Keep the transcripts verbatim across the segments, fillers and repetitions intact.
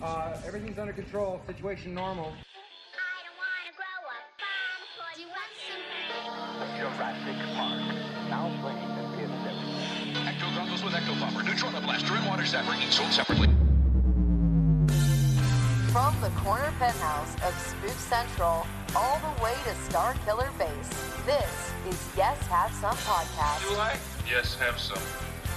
Uh, everything's under control, situation normal. I don't want to grow up, but do you want some food? Jurassic Park, now playing the fifth episode. Ecto goggles with Ecto Popper, Neutrona Blaster, and Water Zapper, each sold separately. From the corner penthouse of Spook Central, all the way to Star Killer Base, this is Yes Have Some Podcast. You like? Yes Have Some.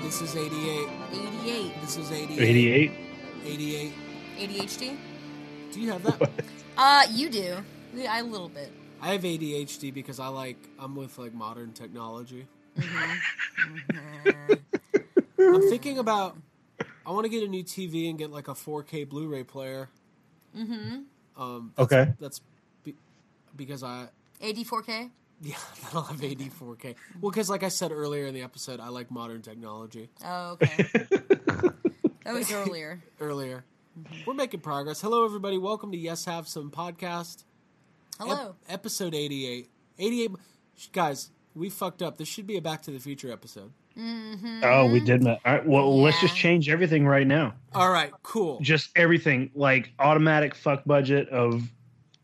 This is eighty-eight. eighty-eight. This is eighty-eight. eighty-eight. eighty-eight. A D H D? Do you have that? What? Uh, you do. I a little bit. I have A D H D because I like, I'm with like modern technology. Mm-hmm. Mm-hmm. I'm thinking about, I want to get a new T V and get like a four K Blu-ray player. Mm-hmm. Um, that's, okay. That's be, because I... A D four K? Yeah, that'll have A D four K. Well, because like I said earlier in the episode, I like modern technology. Oh, okay. That was earlier. Earlier. Mm-hmm. We're making progress. Hello, everybody. Welcome to Yes Have Some Podcast. Hello. Ep- episode eighty-eight. eighty-eight. Guys, we fucked up. This should be a Back to the Future episode. Mm-hmm. Oh, we did not. All right, well, yeah. Let's just change everything right now. All right, cool. Just everything, like automatic fuck budget of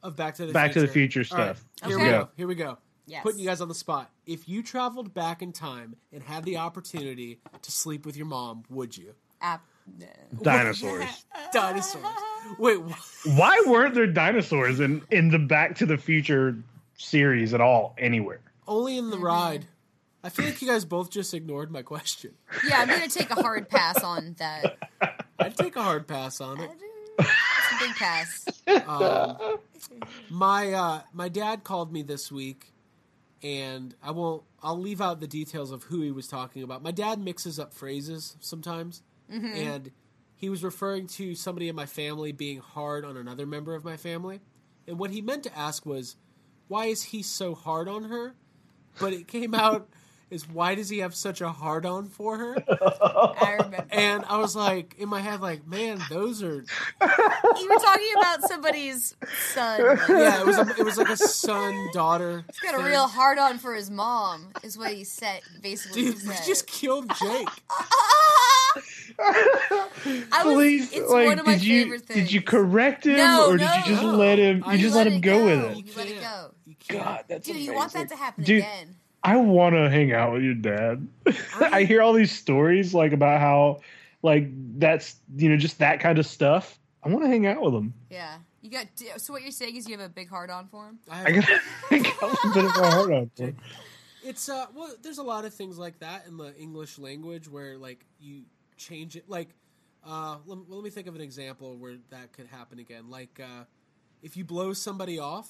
of Back to the Back Future. to the Future stuff. Right, here okay. we go. Here we go. Yes. Putting you guys on the spot. If you traveled back in time and had the opportunity to sleep with your mom, would you? Uh, dinosaurs. Dinosaurs. Wait. Wh- Why weren't there dinosaurs in in the Back to the Future series at all anywhere? Only in the ride. I feel like you guys both just ignored my question. Yeah, I'm going to take a hard pass on that. I'd take a hard pass on it. It's a big pass. Um, my uh, my dad called me this week, and I won't. I'll leave out the details of who he was talking about. My dad mixes up phrases sometimes, mm-hmm. and he was referring to somebody in my family being hard on another member of my family. And what he meant to ask was, why is he so hard on her? But it came out... is why does he have such a hard-on for her? I remember. And I was like, in my head, like, man, those are... You were talking about somebody's son. Like... Yeah, it was a, it was like a son-daughter. He's got thing. A real hard-on for his mom, is what he said, basically. Dude, he we just killed Jake. I was, Please, it's like, one of my you, favorite things. Did you correct him, no, or no, did you just no. let him... You I just let, let him go, go with it. You, you let it go. You God, that's Dude, amazing. You want that to happen Dude, again. I want to hang out with your dad. I hear all these stories like about how like that's, you know, just that kind of stuff. I want to hang out with him. Yeah. You got so what you're saying is you have a big heart on for him? I, I got a bit of a heart on for him. It's uh well there's a lot of things like that in the English language where like you change it like uh let, well, let me think of an example where that could happen again. Like uh if you blow somebody off,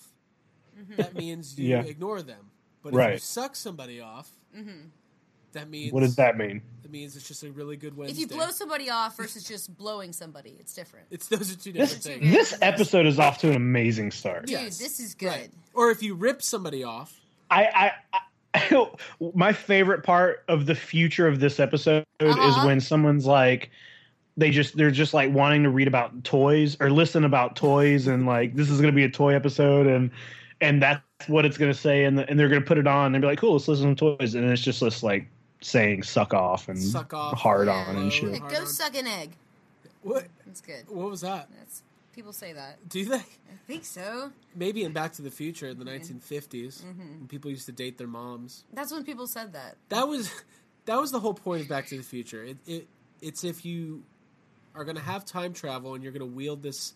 mm-hmm. that means you yeah. ignore them. But if right. you suck somebody off, mm-hmm. that means... What does that mean? It means it's just a really good Wednesday. If you blow somebody off versus just blowing somebody, it's different. It's Those are two different this, things. This episode is off to an amazing start. Dude, yes. This is good. Right. Or if you rip somebody off... I, I, I My favorite part of the future of this episode uh-huh. is when someone's like... They just they're just like wanting to read about toys or listen about toys and like this is going to be a toy episode and... And that's what it's going to say, and, the, and they're going to put it on and be like, cool, let's listen to toys. And it's just this, like, saying suck off and suck off, hard yeah, on and shit. Go on. Suck an egg. What? That's good. What was that? That's, people say that. Do they? I think so. Maybe in Back to the Future in the yeah. nineteen fifties, mm-hmm. when people used to date their moms. That's when people said that. That was that was the whole point of Back to the Future. It, it It's if you are going to have time travel and you're going to wield this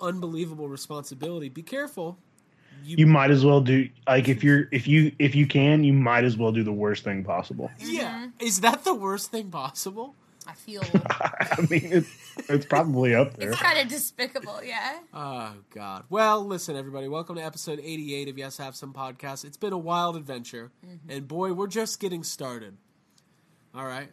unbelievable responsibility. Be careful. You, you might as well do like if you're if you if you can, you might as well do the worst thing possible. Yeah. Is that the worst thing possible? I feel I mean it's it's probably up there. It's kind of despicable, yeah. Oh God. Well, listen everybody, welcome to episode eighty-eight of Yes Have Some Podcast. It's been a wild adventure. Mm-hmm. And boy, we're just getting started. All right.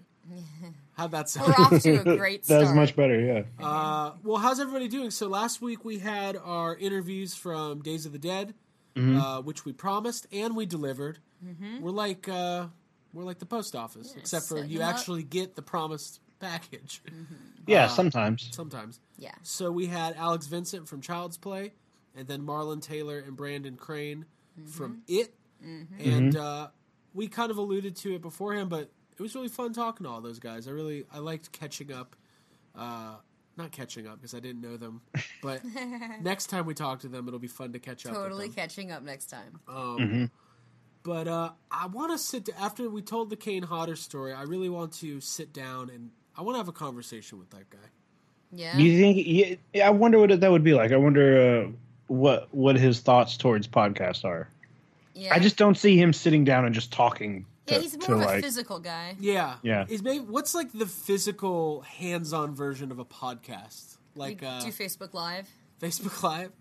How'd that sound? We're off to a great start. That was much better, yeah. Uh, well, how's everybody doing? So last week we had our interviews from Days of the Dead, mm-hmm. uh, which we promised and we delivered. Mm-hmm. We're like uh, we're like the post office, yeah, except for you up. actually get the promised package. Mm-hmm. Yeah, uh, sometimes. Sometimes. Yeah. So we had Alex Vincent from Child's Play, and then Marlon Taylor and Brandon Crane mm-hmm. from It, mm-hmm. and uh, we kind of alluded to it beforehand, but it was really fun talking to all those guys. I really, I liked catching up, uh, not catching up because I didn't know them, but next time we talk to them, it'll be fun to catch totally up. Totally catching up next time. Um, mm-hmm. But uh, I want to sit down, after we told the Kane Hodder story, I really want to sit down and I want to have a conversation with that guy. Yeah. You think? Yeah, I wonder what that would be like. I wonder uh, what what his thoughts towards podcasts are. Yeah. I just don't see him sitting down and just talking. To, yeah, he's more of a like, physical guy. Yeah, yeah. Is maybe what's like the physical, hands-on version of a podcast? Like we uh, do Facebook Live. Facebook Live.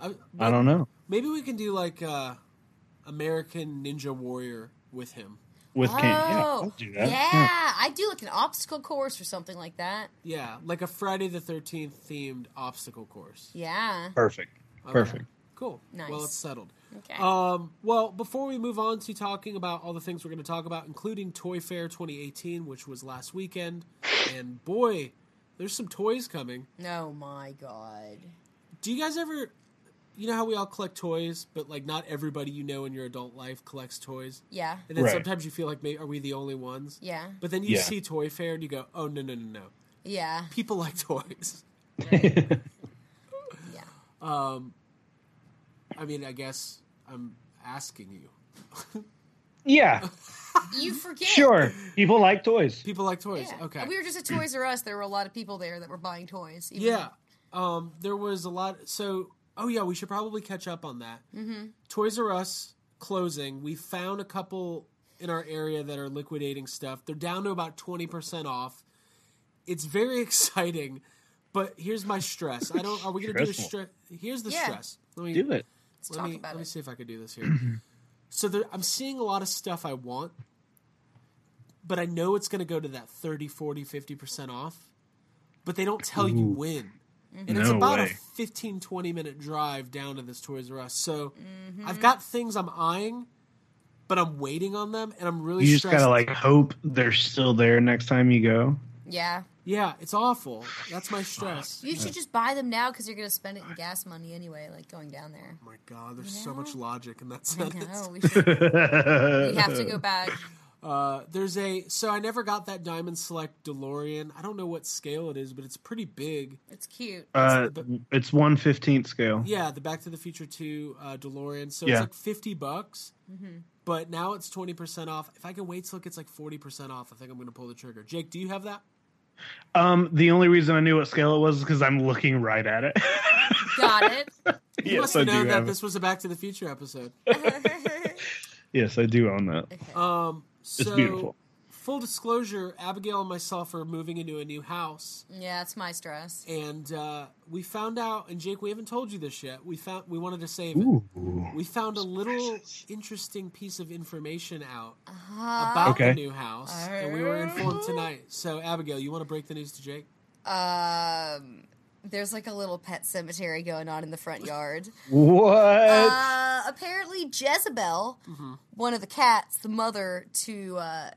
I, maybe, I don't know. Maybe we can do like uh, American Ninja Warrior with him. With Kane. Oh, yeah, yeah, yeah. I do like an obstacle course or something like that. Yeah, like a Friday the thirteenth themed obstacle course. Yeah. Perfect. Okay. Perfect. Cool. Nice. Well, it's settled. Okay. Um, well, before we move on to talking about all the things we're going to talk about, including Toy Fair twenty eighteen, which was last weekend, and boy, there's some toys coming. Oh my God. Do you guys ever, you know how we all collect toys, but like not everybody you know in your adult life collects toys? Yeah. And then right. sometimes you feel like, are we the only ones? Yeah. But then you yeah. see Toy Fair and you go, oh, no, no, no, no. Yeah. People like toys. Right. yeah. Um. I mean, I guess I'm asking you. yeah. You forget. Sure. People like toys. People like toys. Yeah. Okay. We were just at Toys R Us. There were a lot of people there that were buying toys. Even yeah. Though... Um, there was a lot. So, oh, yeah, we should probably catch up on that. Mm-hmm. Toys R Us closing. We found a couple in our area that are liquidating stuff. They're down to about twenty percent off. It's very exciting. But here's my stress. I don't. Are we going to do a stress? Here's the yeah. stress. Let me do it. Let's let talk me, about let it. me see if I could do this here. so there, I'm seeing a lot of stuff I want, but I know it's going to go to that thirty, forty, fifty percent off, but they don't tell Ooh. you when. Mm-hmm. And no it's about way. a fifteen, twenty minute drive down to this Toys R Us. So mm-hmm. I've got things I'm eyeing, but I'm waiting on them, and I'm really stressed. You just got to like hope they're still there next time you go. Yeah. Yeah, it's awful. That's my stress. You should just buy them now because you're going to spend it in gas money anyway, like going down there. Oh, my God. There's you know? so much logic in that sentence. I know. We, should, we have to go back. Uh, there's a – so I never got that Diamond Select DeLorean. I don't know what scale it is, but it's pretty big. It's cute. Uh, it's one fifteenth scale. Yeah, the Back to the Future two uh, DeLorean. So yeah. it's like fifty bucks. Mm-hmm. But now it's twenty percent off. If I can wait till it gets like forty percent off, I think I'm going to pull the trigger. Jake, do you have that? Um, the only reason I knew what scale it was is because I'm looking right at it. Got it. You yes, must have known that this it. was a Back to the Future episode. yes, I do own that. Okay. Um, so, it's beautiful. Full disclosure, Abigail and myself are moving into a new house. Yeah, that's my stress. And uh, we found out, and Jake, we haven't told you this yet. We found we wanted to save it. Ooh, we found a little precious. interesting piece of information out uh-huh. about okay. the new house, uh-huh. and we were informed tonight. So, Abigail, you want to break the news to Jake? Um, there's like a little pet cemetery going on in the front yard. What? Uh, apparently, Jezebel, mm-hmm. one of the cats, the mother to. Uh,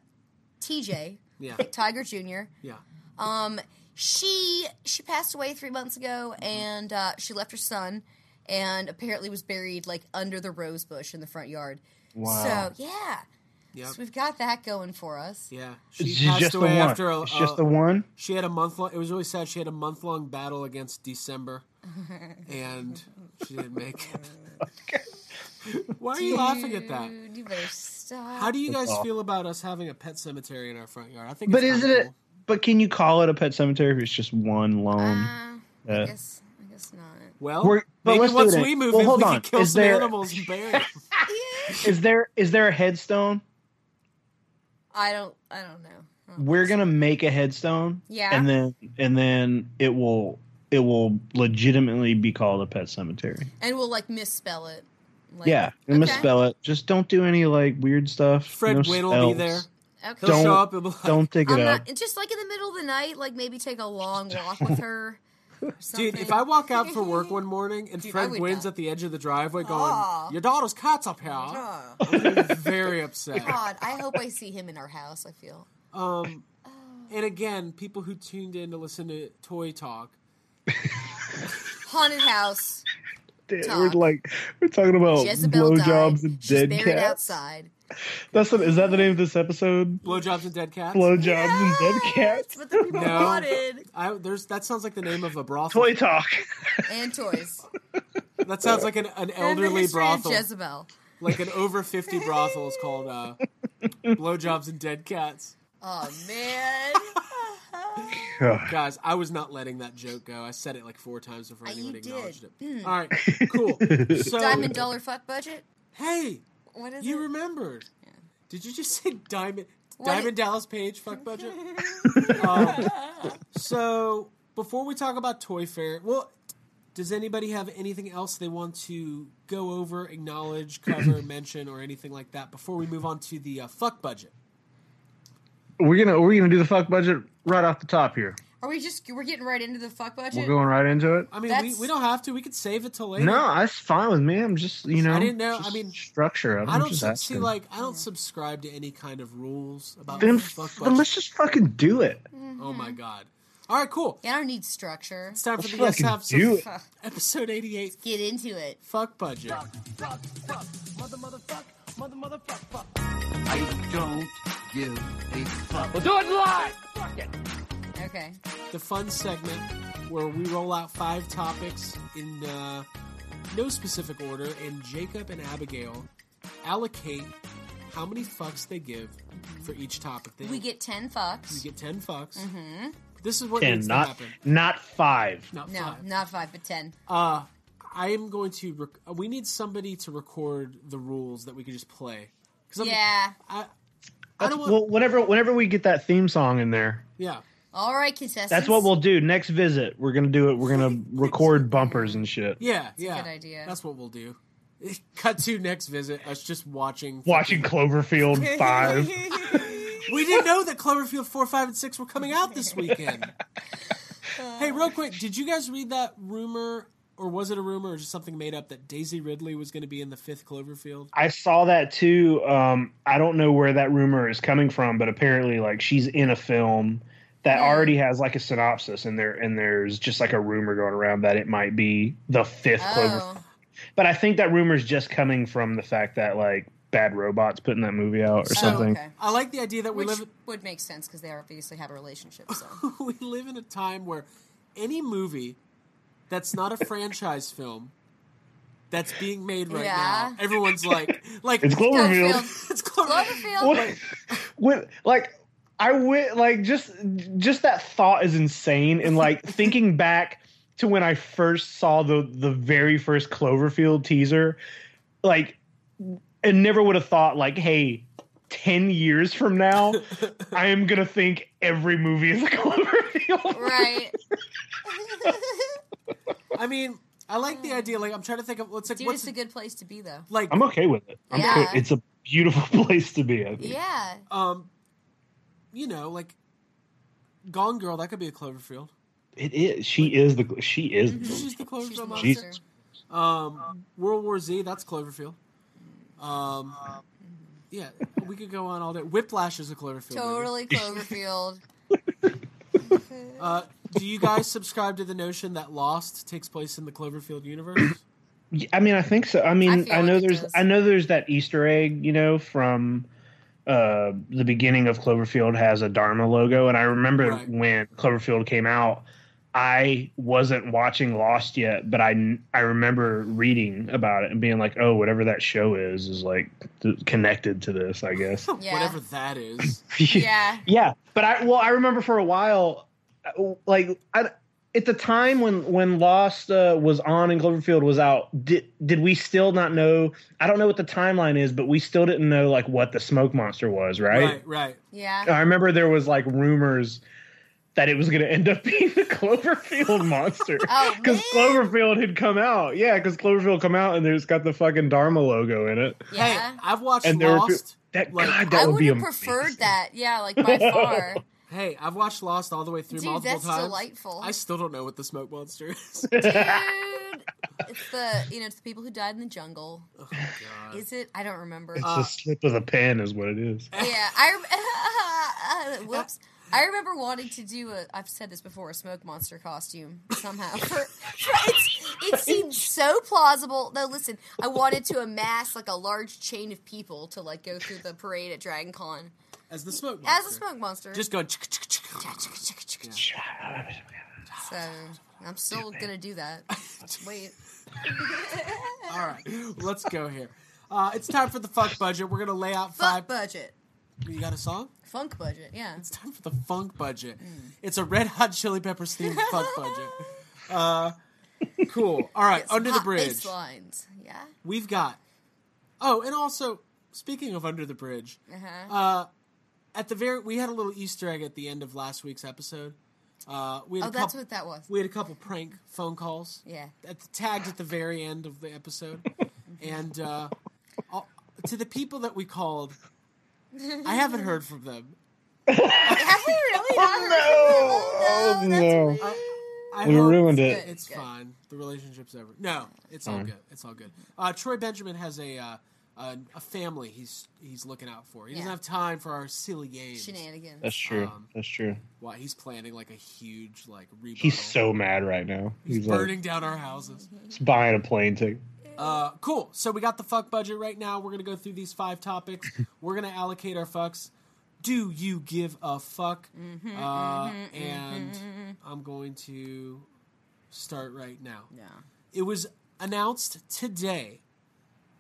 T J, yeah. Tiger Junior Yeah. Um, she she passed away three months ago, and uh, she left her son, and apparently was buried like under the rose bush in the front yard. Wow. So yeah. Yep. So we've got that going for us. Yeah. She it's passed away after a, a it's just the one. She had a month long. It was really sad. She had a month long battle against December, and she didn't make it. okay. Why are Dude, you laughing at that? You better stop. How do you guys feel about us having a pet cemetery in our front yard? I think. But isn't it? But can you call it a pet cemetery if it's just one lone? Uh, uh, I guess, I guess not. Well, We're, but maybe once we move well, in, hold we on. Can kill is some there, animals and bury them. Is there is there a headstone? I don't. I don't know. I don't We're gonna so. make a headstone. Yeah. And then and then it will it will legitimately be called a pet cemetery. And we'll like misspell it. Like, yeah, okay. misspell it. Just don't do any like weird stuff. Fred no Witt will be there. Okay. Don't, show up and like, don't take it I'm out. Not, just like in the middle of the night, like maybe take a long walk with her. Dude, if I walk out for work one morning and Dude, Fred Wynn's at the edge of the driveway going, aww. Your daughter's cat's up here, I'm gonna be very upset. God, I hope I see him in our house, I feel. Um, oh. And again, people who tuned in to listen to Toy Talk. Haunted house. Dude, we're like, we're talking about blowjobs and She's dead cats. Outside. That's what, is that the name of this episode? Blowjobs and Dead Cats? Blowjobs yes! and Dead Cats? But the people wanted. I, there's, that sounds like the name of a brothel. Toy Talk. And toys. That sounds like an, an elderly brothel. Jezebel. Like an over fifty brothel is called uh, Blowjobs and Dead Cats. Oh, man. Guys, I was not letting that joke go. I said it like four times before uh, anyone acknowledged did. it. Mm. All right, cool. So, Diamond Dollar Fuck Budget? Hey. What is you it? remembered. Yeah. Did you just say Diamond what? Diamond Dallas Page fuck budget? um, so, before we talk about Toy Fair, well, does anybody have anything else they want to go over, acknowledge, cover, mention, or anything like that before we move on to the uh, fuck budget? We're gonna we're gonna do the fuck budget right off the top here. Are we just we're getting right into the fuck budget? We're going right into it. I mean, we, we don't have to. We could save it till later. No, that's fine with me. I'm just you know. I didn't know. I mean, structure. I'm I don't just see asking. like I don't yeah. subscribe to any kind of rules about then, the fuck budget. Then let's just fucking do it. Mm-hmm. Oh my God! All right, cool. Yeah, I don't need structure. It's time for let's the let's do it. Episode eighty-eight. Let's get into it. Fuck budget. Fuck, fuck, fuck. Mother, mother, fuck. Mother, mother, fuck, fuck. I don't give a fuck. We'll do it live. Fuck it. Okay. The fun segment where we roll out five topics in uh, no specific order, and Jacob and Abigail allocate how many fucks they give for each topic. They we get ten fucks. We get ten fucks. Mm-hmm. This is what ten, needs not, to happen. Not five. Not no, five. not five, but ten. Uh, I am going to. Rec- we need somebody to record the rules that we can just play. Yeah. I, I don't want- well, whenever whenever we get that theme song in there. Yeah. All right, contestants. That's what we'll do. Next visit, we're gonna do it. We're gonna record bumpers and shit. Yeah, That's yeah. Good idea. That's what we'll do. Cut to next visit. Us just watching, watching Cloverfield five. We didn't know that Cloverfield four, five, and six were coming out this weekend. Uh, hey, real quick, did you guys read that rumor? Or was it a rumor or just something made up that Daisy Ridley was going to be in the fifth Cloverfield? I saw that too. Um, I don't know where that rumor is coming from, but apparently like she's in a film that yeah. already has like a synopsis in there. And there's just like a rumor going around that it might be the fifth oh. Cloverfield. But I think that rumor is just coming from the fact that like Bad Robot's putting that movie out or oh, something. Okay. I like the idea that we Which live. would make sense because they obviously have a relationship. So we live in a time where any movie that's not a franchise film that's being made right yeah. now. Everyone's like, like it's Cloverfield. Cloverfield. It's Cloverfield. What, like, when, like, I went, like, just, just that thought is insane. And like thinking back to when I first saw the the very first Cloverfield teaser, like, I never would have thought, like, hey, ten years from now, I am gonna think every movie is a Cloverfield, right? I mean, I like the idea. Like, I'm trying to think of what's like. Dude, what's, it's a good place to be, though. Like, I'm okay with it. I'm yeah. okay. It's a beautiful place to be. I think. Yeah. Um, you know, like Gone Girl, that could be a Cloverfield. It is. She is the. She is. Mm-hmm. The She's the Cloverfield She's the monster. Jesus. Um, World War Z, that's Cloverfield. Um, yeah, we could go on all day. Whiplash is a Cloverfield. Totally movie. Cloverfield. uh. Do you guys subscribe to the notion that Lost takes place in the Cloverfield universe? I mean, I think so. I mean, I, I know like there's, I know there's that Easter egg, you know, from uh, the beginning of Cloverfield has a Dharma logo, and I remember right. when Cloverfield came out, I wasn't watching Lost yet, but I, I remember reading about it and being like, oh, whatever that show is, is like th- connected to this, I guess. Yeah. Whatever that is. Yeah. Yeah. But I, well, I remember for a while, like I, at the time when, when Lost uh, was on and Cloverfield was out, did, did we still not know? I don't know what the timeline is, but we still didn't know like what the smoke monster was. Right. Right. Right. Yeah. I remember there was like rumors that it was going to end up being the Cloverfield monster. Oh, because Cloverfield had come out. Yeah, because Cloverfield come out and it's got the fucking Dharma logo in it. Yeah. Hey, I've watched and Lost. Were, that, like, God, that I would be amazing. I would have preferred that. Yeah, like by far. Hey, I've watched Lost all the way through Dude, multiple times. Dude, that's delightful. I still don't know what the smoke monster is. Dude! It's the, you know, it's the people who died in the jungle. Oh, God. Is it? I don't remember. It's uh, a slip of the pen is what it is. Yeah. I. Uh, uh, whoops. I remember wanting to do a, I've said this before, a smoke monster costume somehow. For, for, it's, it seemed so plausible. No, listen, I wanted to amass like a large chain of people to like go through the parade at Dragon Con. As the smoke monster. As the smoke monster. Just going. Yeah. So I'm still going to do that. Just wait. All right, let's go here. Uh, it's time for the fuck budget. We're going to lay out five. Fuck budget. You got a song? Funk budget, yeah. It's time for the funk budget. Mm. It's a Red Hot Chili Peppers themed funk budget. Uh, cool. All right, Under the Bridge. Lines. Yeah. We've got. Oh, and also speaking of Under the Bridge, uh-huh. uh, at the very we had a little Easter egg at the end of last week's episode. Uh, we had oh, a couple, that's what that was. We had a couple prank phone calls. Yeah. At the, tagged at the very end of the episode, and uh, all, to the people that we called. I haven't heard from them. Have we really not heard oh, from no. them? Oh, no. That's I, I we ruined it's it. It's good. Fine. The relationship's over. No, it's all, all right. good. It's all good. Uh, Troy Benjamin has a, uh, a a family he's he's looking out for. He yeah. doesn't have time for our silly games. Shenanigans. That's true. Um, That's true. Why he's planning like a huge like rebuttal. He's so mad right now. He's, he's burning like, down our houses. He's buying a plane ticket. Uh, cool. So we got the fuck budget right now. We're going to go through these five topics. We're going to allocate our fucks. Do you give a fuck? Mm-hmm, uh, mm-hmm, and mm-hmm. I'm going to start right now. Yeah. It was announced today.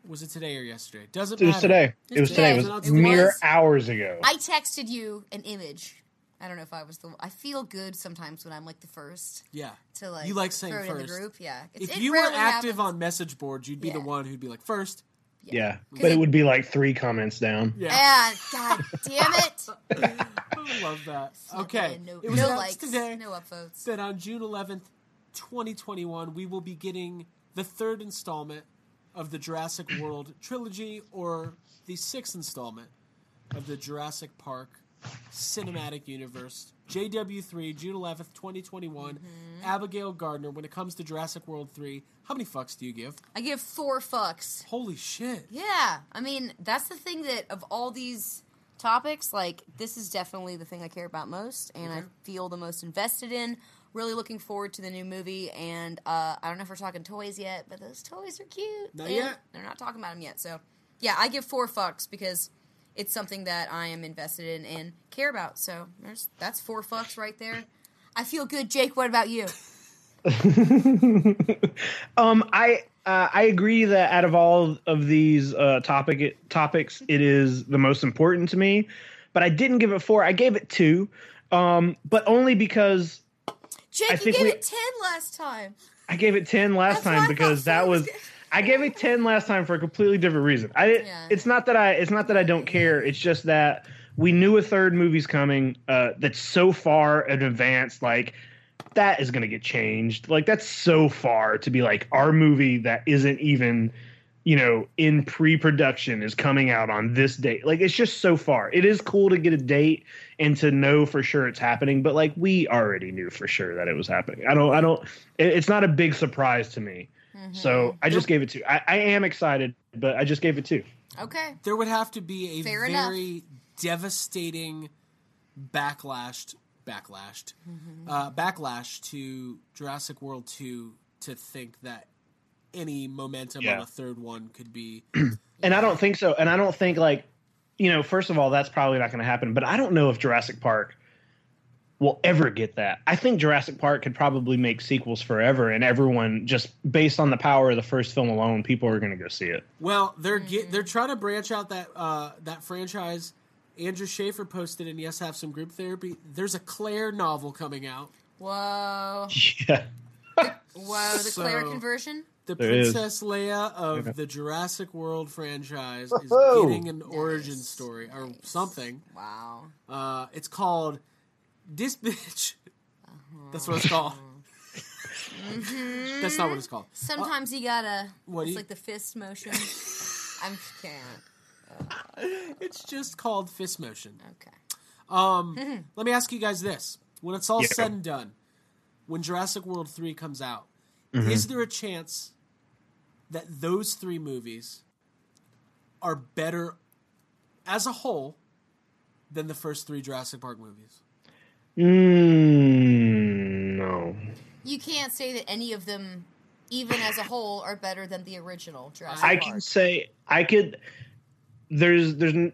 Was it today or yesterday? Doesn't matter. It was today. It was today. It was, today. It was it mere was. hours ago. I texted you an image. I don't know if I was the one. I feel good sometimes when I'm like the first. Yeah. To like you like saying throw it first. In the group. Yeah. It's, if it you were active happens. on message boards, you'd be yeah. the one who'd be like first. Yeah. yeah. But it, it would be like three comments down. Yeah. yeah God damn it. I love that. Okay. No, it was no likes, today no upvotes. That on June eleventh, twenty twenty-one, we will be getting the third installment of the Jurassic World trilogy or the sixth installment of the Jurassic Park Cinematic Universe. J W three, June eleventh, twenty twenty-one. Mm-hmm. Abigail Gardner, when it comes to Jurassic World three, how many fucks do you give? I give four fucks. Holy shit. Yeah. I mean, that's the thing that of all these topics, like, this is definitely the thing I care about most and mm-hmm. I feel the most invested in. Really looking forward to the new movie, and uh, I don't know if we're talking toys yet, but those toys are cute. Not yet. They're not talking about them yet, so. Yeah, I give four fucks because it's something that I am invested in and care about. So there's, that's four fucks right there. I feel good, Jake. What about you? um, I uh, I agree that out of all of these uh, topic topics, it is the most important to me. But I didn't give it four. I gave it two, um, but only because Jake I think you gave we, it ten last time. I gave it ten last that's time because that was. I gave it ten last time for a completely different reason. I yeah. it's not that I it's not that I don't care. It's just that we knew a third movie's coming uh, that's so far in advance. Like that is going to get changed. Like that's so far to be like our movie that isn't even, you know, in pre-production is coming out on this date. Like it's just so far. It is cool to get a date and to know for sure it's happening, but like we already knew for sure that it was happening. I don't I don't it, it's not a big surprise to me. Mm-hmm. So I just gave it two. I, I am excited, but I just gave it two. Okay. There would have to be a Fair very enough. devastating backlash, backlash, mm-hmm. uh, backlash to Jurassic World two to think that any momentum yeah. on a third one could be. And yeah. I don't think so. And I don't think like, you know, first of all, that's probably not going to happen. But I don't know if Jurassic Park will ever get that. I think Jurassic Park could probably make sequels forever, and everyone, just based on the power of the first film alone, people are going to go see it. Well, they're get, they're trying to branch out that uh, that franchise. Andrew Schaefer posted, and yes, have some group therapy. There's a Claire novel coming out. Whoa. Yeah. the, whoa, the so, Claire conversion? The there Princess is. Leia of yeah. the Jurassic World franchise is Whoa. getting an nice. origin story or nice. something. Wow. Uh, it's called... This bitch. Uh-huh. That's what it's called. Mm-hmm. That's not what it's called. Sometimes uh, you gotta. What it's you... like the fist motion. I'm just kidding. It's just called fist motion. Okay. Um, let me ask you guys this: when it's all yeah. said and done, when Jurassic World three comes out, mm-hmm. is there a chance that those three movies are better as a whole than the first three Jurassic Park movies? Mm, no. You can't say that any of them, even as a whole, are better than the original Jurassic Park. I can say I could. There's there's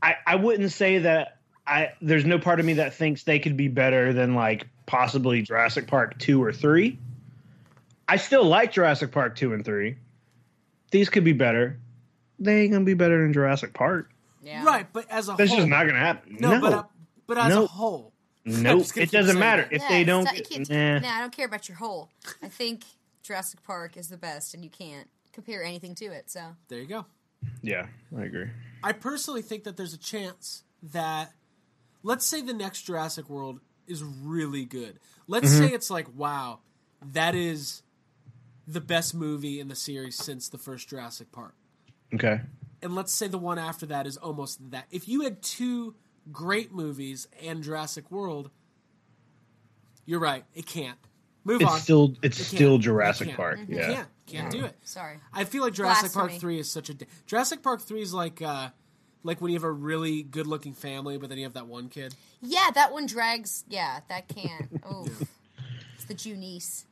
I, I wouldn't say that I there's no part of me that thinks they could be better than like possibly Jurassic Park two or three. I still like Jurassic Park two and three. These could be better. They ain't gonna be better than Jurassic Park. Yeah. Right, but as a whole, that's just not gonna happen. No, no. but uh, but as no. a whole. Nope, it doesn't matter that. if yeah, they don't. Not, get, nah. nah, I don't care about your whole. I think Jurassic Park is the best, and you can't compare anything to it. So there you go. Yeah, I agree. I personally think that there's a chance that, let's say, the next Jurassic World is really good. Let's mm-hmm. say it's like, wow, that is the best movie in the series since the first Jurassic Park. Okay. And let's say the one after that is almost that. If you had two great movies and Jurassic World, you're right, it can't move it's on still, it's it still Jurassic it Park mm-hmm. yeah can't, can't yeah. do it sorry I feel like Jurassic Blasphemy. Park three is such a Jurassic Park three is like uh, like when you have a really good looking family but then you have that one kid yeah that one drags yeah that can't oh it's the Juniece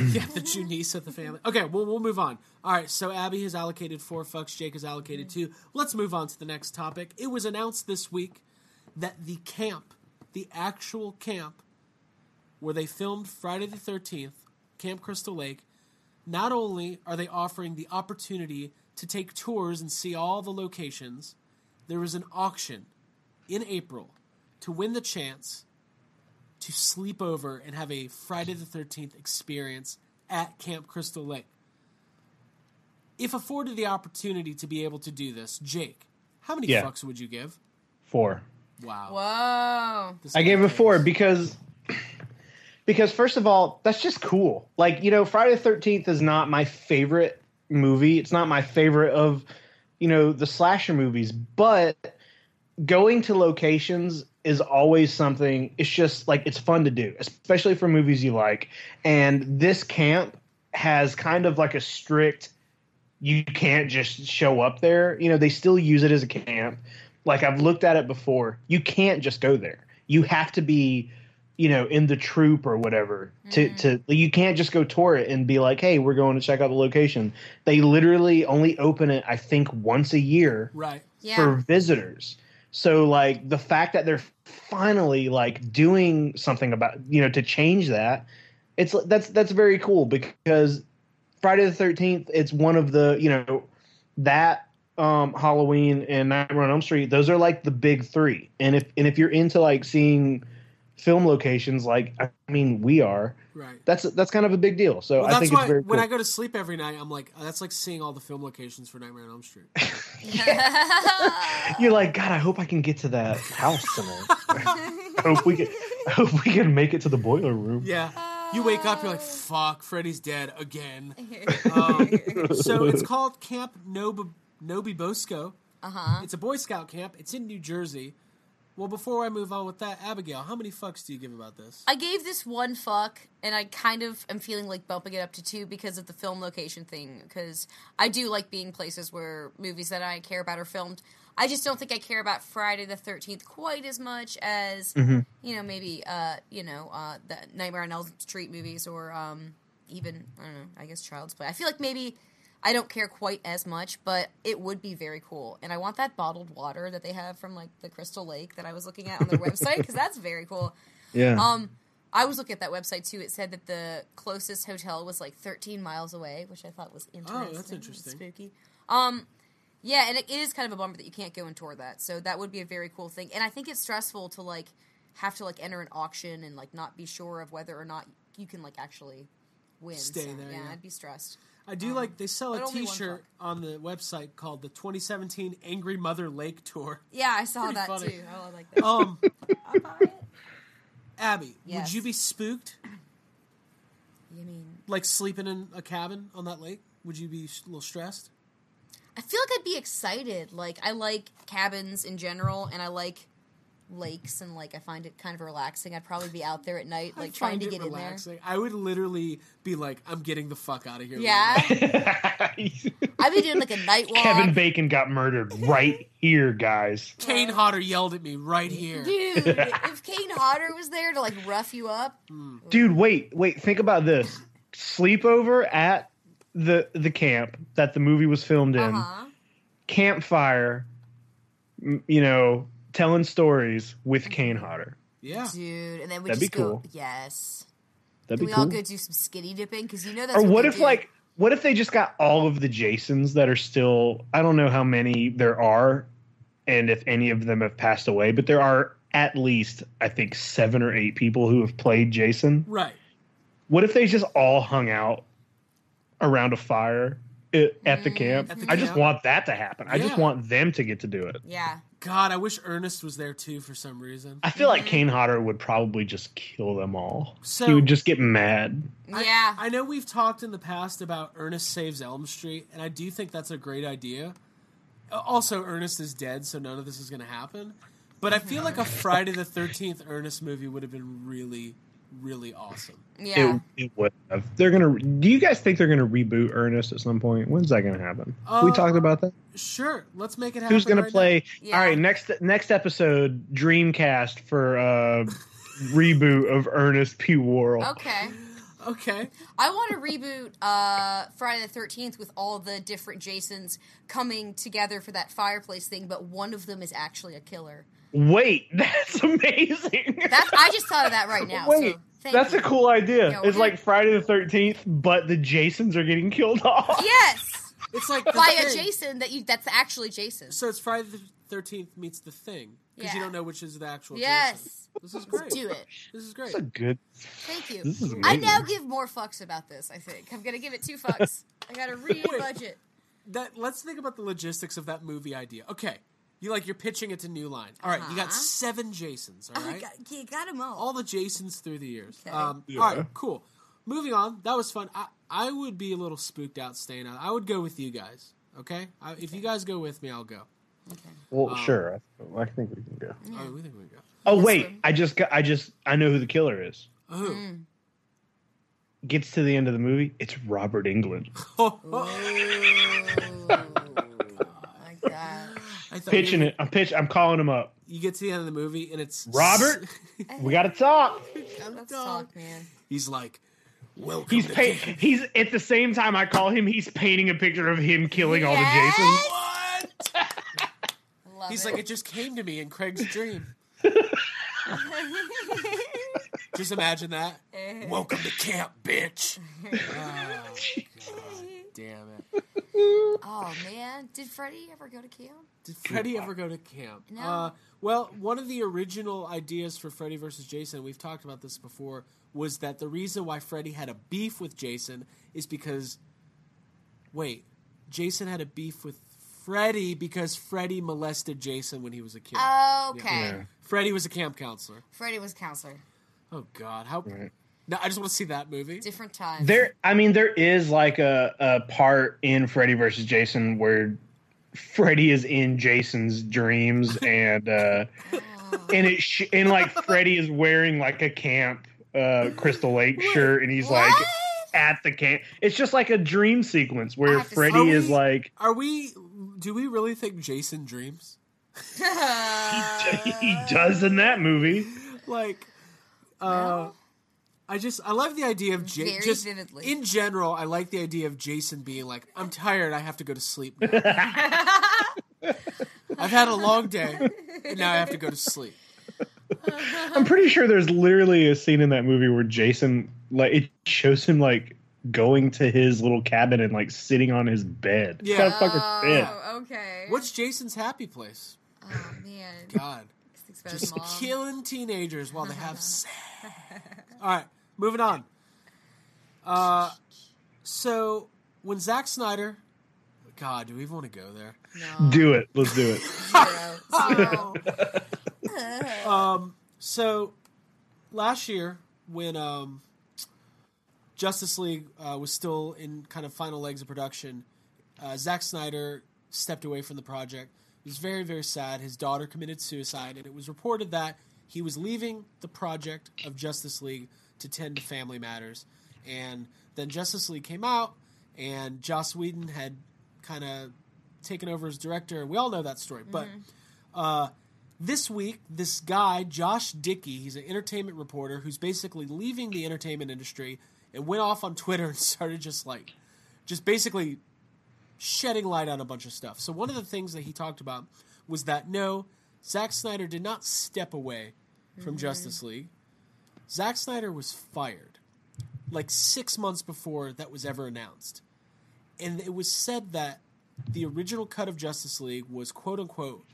yeah the Juniece of the family. Okay, well, we'll move on. Alright, so Abby has allocated four fucks, Jake has allocated mm-hmm. two. Let's move on to the next topic. It was announced this week that the camp, the actual camp, where they filmed Friday the thirteenth, Camp Crystal Lake, not only are they offering the opportunity to take tours and see all the locations, there is an auction in April to win the chance to sleep over and have a Friday the thirteenth experience at Camp Crystal Lake. If afforded the opportunity to be able to do this, Jake, how many yeah. fucks would you give? Four. Wow. Whoa. I gave it four because, because first of all, that's just cool. Like, you know, Friday the thirteenth is not my favorite movie. It's not my favorite of, you know, the slasher movies. But going to locations is always something. It's just like it's fun to do, especially for movies you like. And this camp has kind of like a strict, you can't just show up there. You know, they still use it as a camp. Like, I've looked at it before. You can't just go there. You have to be, you know, in the troop or whatever. Mm-hmm. To, to you can't just go tour it and be like, hey, we're going to check out the location. They literally only open it, I think, once a year right. yeah. for visitors. So, like, the fact that they're finally, like, doing something about, you know, to change that, it's that's that's very cool because Friday the thirteenth, it's one of the, you know, that – Um, Halloween and Nightmare on Elm Street, those are like the big three. And if and if you're into like seeing film locations, like I mean, we are. Right. That's that's kind of a big deal. So well, I think it's very cool. When I go to sleep every night, I'm like, oh, that's like seeing all the film locations for Nightmare on Elm Street. You're like, God, I hope I can get to that house tonight. I hope we can. I hope we can make it to the boiler room. Yeah. You wake up, you're like, fuck, Freddy's dead again. um, so it's called Camp Nob. Nobi Bosco. Uh-huh. It's a Boy Scout camp. It's in New Jersey. Well, before I move on with that, Abigail, how many fucks do you give about this? I gave this one fuck, and I kind of am feeling like bumping it up to two because of the film location thing, because I do like being places where movies that I care about are filmed. I just don't think I care about Friday the thirteenth quite as much as, mm-hmm. you know, maybe, uh, you know, uh, the Nightmare on Elm Street movies or um, even, I don't know, I guess Child's Play. I feel like maybe... I don't care quite as much, but it would be very cool. And I want that bottled water that they have from, like, the Crystal Lake that I was looking at on their website, because that's very cool. Yeah. Um, I was looking at that website, too. It said that the closest hotel was, like, thirteen miles away, which I thought was interesting. Oh, that's interesting. Spooky. Um, yeah, and it, it is kind of a bummer that you can't go and tour that. So that would be a very cool thing. And I think it's stressful to, like, have to, like, enter an auction and, like, not be sure of whether or not you can, like, actually win. Stay so, there. Yeah, yeah, I'd be stressed. I do um, like, they sell a t-shirt on the website called the twenty seventeen Angry Mother Lake Tour. Yeah, I saw Pretty that, funny. too. I like that. Um, I'll buy it. Abby, yes. Would you be spooked? You mean... Like sleeping in a cabin on that lake? Would you be a little stressed? I feel like I'd be excited. Like, I like cabins in general, and I like lakes, and, like, I find it kind of relaxing. I'd probably be out there at night, like, trying to get relaxing. in there. I would literally be like, I'm getting the fuck out of here. Yeah? I'd be doing, like, a night walk. Kevin Bacon got murdered right here, guys. Kane Hodder yelled at me right here. Dude, if Kane Hodder was there to, like, rough you up. Mm. Dude, wait, wait, think about this. Sleepover at the the camp that the movie was filmed in. Uh-huh. Campfire, you know... Telling stories with Kane Hodder. Yeah. Dude. And then we That'd just be go, cool. Yes. That'd Can be we cool. We all go do some skinny dipping? Because you know that's Or what, what if, do. like, what if they just got all of the Jasons that are still, I don't know how many there are, and if any of them have passed away, but there are at least, I think, seven or eight people who have played Jason. Right. What if they just all hung out around a fire at, mm. the, camp? At the camp? I just want that to happen. Yeah. I just want them to get to do it. Yeah. God, I wish Ernest was there, too, for some reason. I feel like Kane Hodder would probably just kill them all. So, he would just get mad. I, yeah. I know we've talked in the past about Ernest Saves Elm Street, and I do think that's a great idea. Also, Ernest is dead, so none of this is going to happen. But I feel like a Friday the thirteenth Ernest movie would have been really, really awesome. Yeah. It, it would have. They're gonna, do you guys think they're going to reboot Ernest at some point? When's that going to happen? Uh, we talked about that? Sure, let's make it happen. Who's going right to play? Yeah. All right, next next episode, Dreamcast for uh, reboot of Ernest P. Worrell. Okay. Okay. I want to reboot uh, Friday the thirteenth with all the different Jasons coming together for that fireplace thing, but one of them is actually a killer. Wait, that's amazing. That's, I just thought of that right now. Wait, so thank that's you. a cool idea. No, it's okay. Like Friday the thirteenth, but the Jasons are getting killed off. Yes. It's like by a Jason that you that's actually Jason. So it's Friday the thirteenth meets The Thing. Because yeah. you don't know which is the actual yes. Jason. This is great. Let's do it. This is great. That's a good... Thank you. This is I now give more fucks about this, I think. I'm going to give it two fucks. I got to re-budget. That, let's think about the logistics of that movie idea. Okay. You like you're pitching it to New Line. All right, uh-huh. You got seven Jasons. All right, oh, got, you got them all. All the Jasons through the years. Okay. Um, yeah. All right, cool. Moving on. That was fun. I, I would be a little spooked out staying out. I would go with you guys. Okay, I, if okay. you guys go with me, I'll go. Okay. Well, um, sure. I, I think we can go. Yeah. Oh, we think we can go. Oh this wait, one. I just got, I just I know who the killer is. Who? Mm. Gets to the end of the movie. It's Robert Englund. Pitching it. I'm pitch. I'm calling him up. You get to the end of the movie, and it's Robert. We gotta talk. Let's talk, man. He's like, welcome. He's paint. He's at the same time I call him. He's painting a picture of him killing yes! all the Jasons. What? Love he's it. Like, it just came to me in Craig's dream. Just imagine that. Welcome to camp, bitch. Oh, God damn it. Oh, man. Did Freddy ever go to camp? Did Freddy ever go to camp? No. Uh, well, one of the original ideas for Freddy versus Jason, we've talked about this before, was that the reason why Freddy had a beef with Jason is because, wait, Jason had a beef with Freddy because Freddy molested Jason when he was a kid. Oh, okay. Yeah. Yeah. Freddy was a camp counselor. Freddy was a counselor. Oh, God. How... Right. No, I just want to see that movie. Different times. There, I mean, there is like a, a part in Freddy versus Jason where Freddy is in Jason's dreams, and uh, oh. and it sh- and like Freddy is wearing like a camp uh, Crystal Lake shirt, and he's what? like at the camp. It's just like a dream sequence where Freddy we, is like. Are we? Do we really think Jason dreams? he, he does in that movie. Like. Uh, I just, I love the idea of, J- just vividly. in general, I like the idea of Jason being like, I'm tired, I have to go to sleep now. I've had a long day, and now I have to go to sleep. I'm pretty sure there's literally a scene in that movie where Jason, like, it shows him like going to his little cabin and like sitting on his bed. Yeah, it's got a fucking bed. Oh, okay. What's Jason's happy place? Oh man, God, just mom. killing teenagers while they have sex. All right, moving on. Uh, so when Zack Snyder. God, do we even want to go there? No. Do it. Let's do it. Zero. Zero. um, so, last year, when um, Justice League uh, was still in kind of final legs of production, uh, Zack Snyder stepped away from the project. It was very, very sad. His daughter committed suicide, and it was reported that he was leaving the project of Justice League to tend to family matters. And then Justice League came out, and Joss Whedon had kind of taken over as director. We all know that story. But mm-hmm. uh, this week, this guy, Josh Dickey, he's an entertainment reporter who's basically leaving the entertainment industry and went off on Twitter and started just like, just basically shedding light on a bunch of stuff. So one of the things that he talked about was that, no, Zack Snyder did not step away from mm-hmm. Justice League. Zack Snyder was fired like six months before that was ever announced. And it was said that the original cut of Justice League was, quote unquote,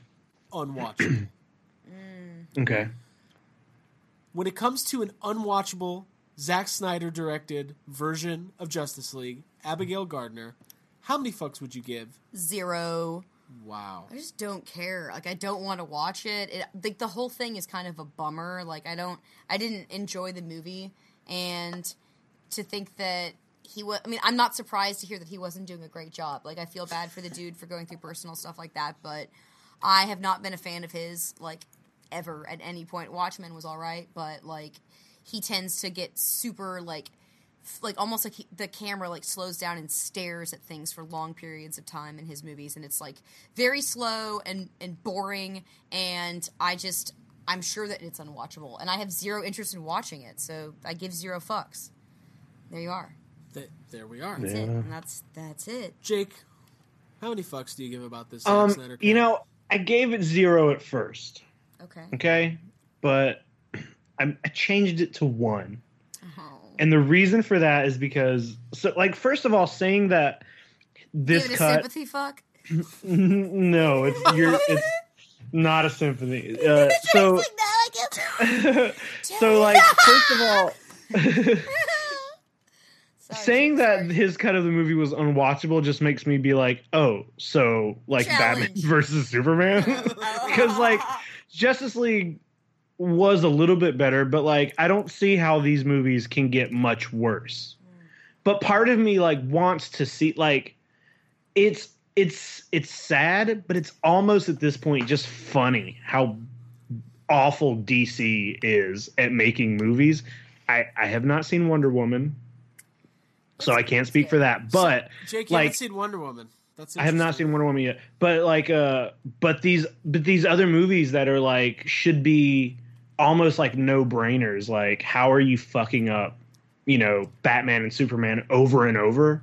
unwatchable. Okay. When it comes to an unwatchable, Zack Snyder directed version of Justice League, Abigail Gardner, how many fucks would you give? Zero. Wow. I just don't care. Like, I don't want to watch it. it. Like, the whole thing is kind of a bummer. Like, I don't, I didn't enjoy the movie. And to think that, He was. I mean, I'm not surprised to hear that he wasn't doing a great job. Like, I feel bad for the dude for going through personal stuff like that, but I have not been a fan of his, like, ever at any point. Watchmen was all right, but, like, he tends to get super, like, f- like almost like he, the camera, like, slows down and stares at things for long periods of time in his movies, and it's, like, very slow and, and boring, and I just, I'm sure that it's unwatchable, and I have zero interest in watching it, so I give zero fucks. There you are. That, there we are. That's yeah. it. And that's that's it. Jake, how many fucks do you give about this? Um, you know, I gave it zero at first. Okay. Okay, but I, I changed it to one, oh. and the reason for that is because, so like, first of all, saying that this Give cut it a sympathy fuck. No, it's you're it's not a sympathy. Uh, so like that, so like first of all. Sorry, Saying sorry. that his cut of the movie was unwatchable just makes me be like, oh, so like Challenge. Batman versus Superman? Because like Justice League was a little bit better, but like I don't see how these movies can get much worse. Mm. But part of me like wants to see like it's it's it's sad, but it's almost at this point just funny how awful D C is at making movies. I, I have not seen Wonder Woman. So I can't speak for that, but so, Jake, you like, haven't seen Wonder Woman. That's I have not seen Wonder Woman yet, but like, uh, but these, but these other movies that are like should be almost like no brainers. Like, how are you fucking up, you know, Batman and Superman over and over?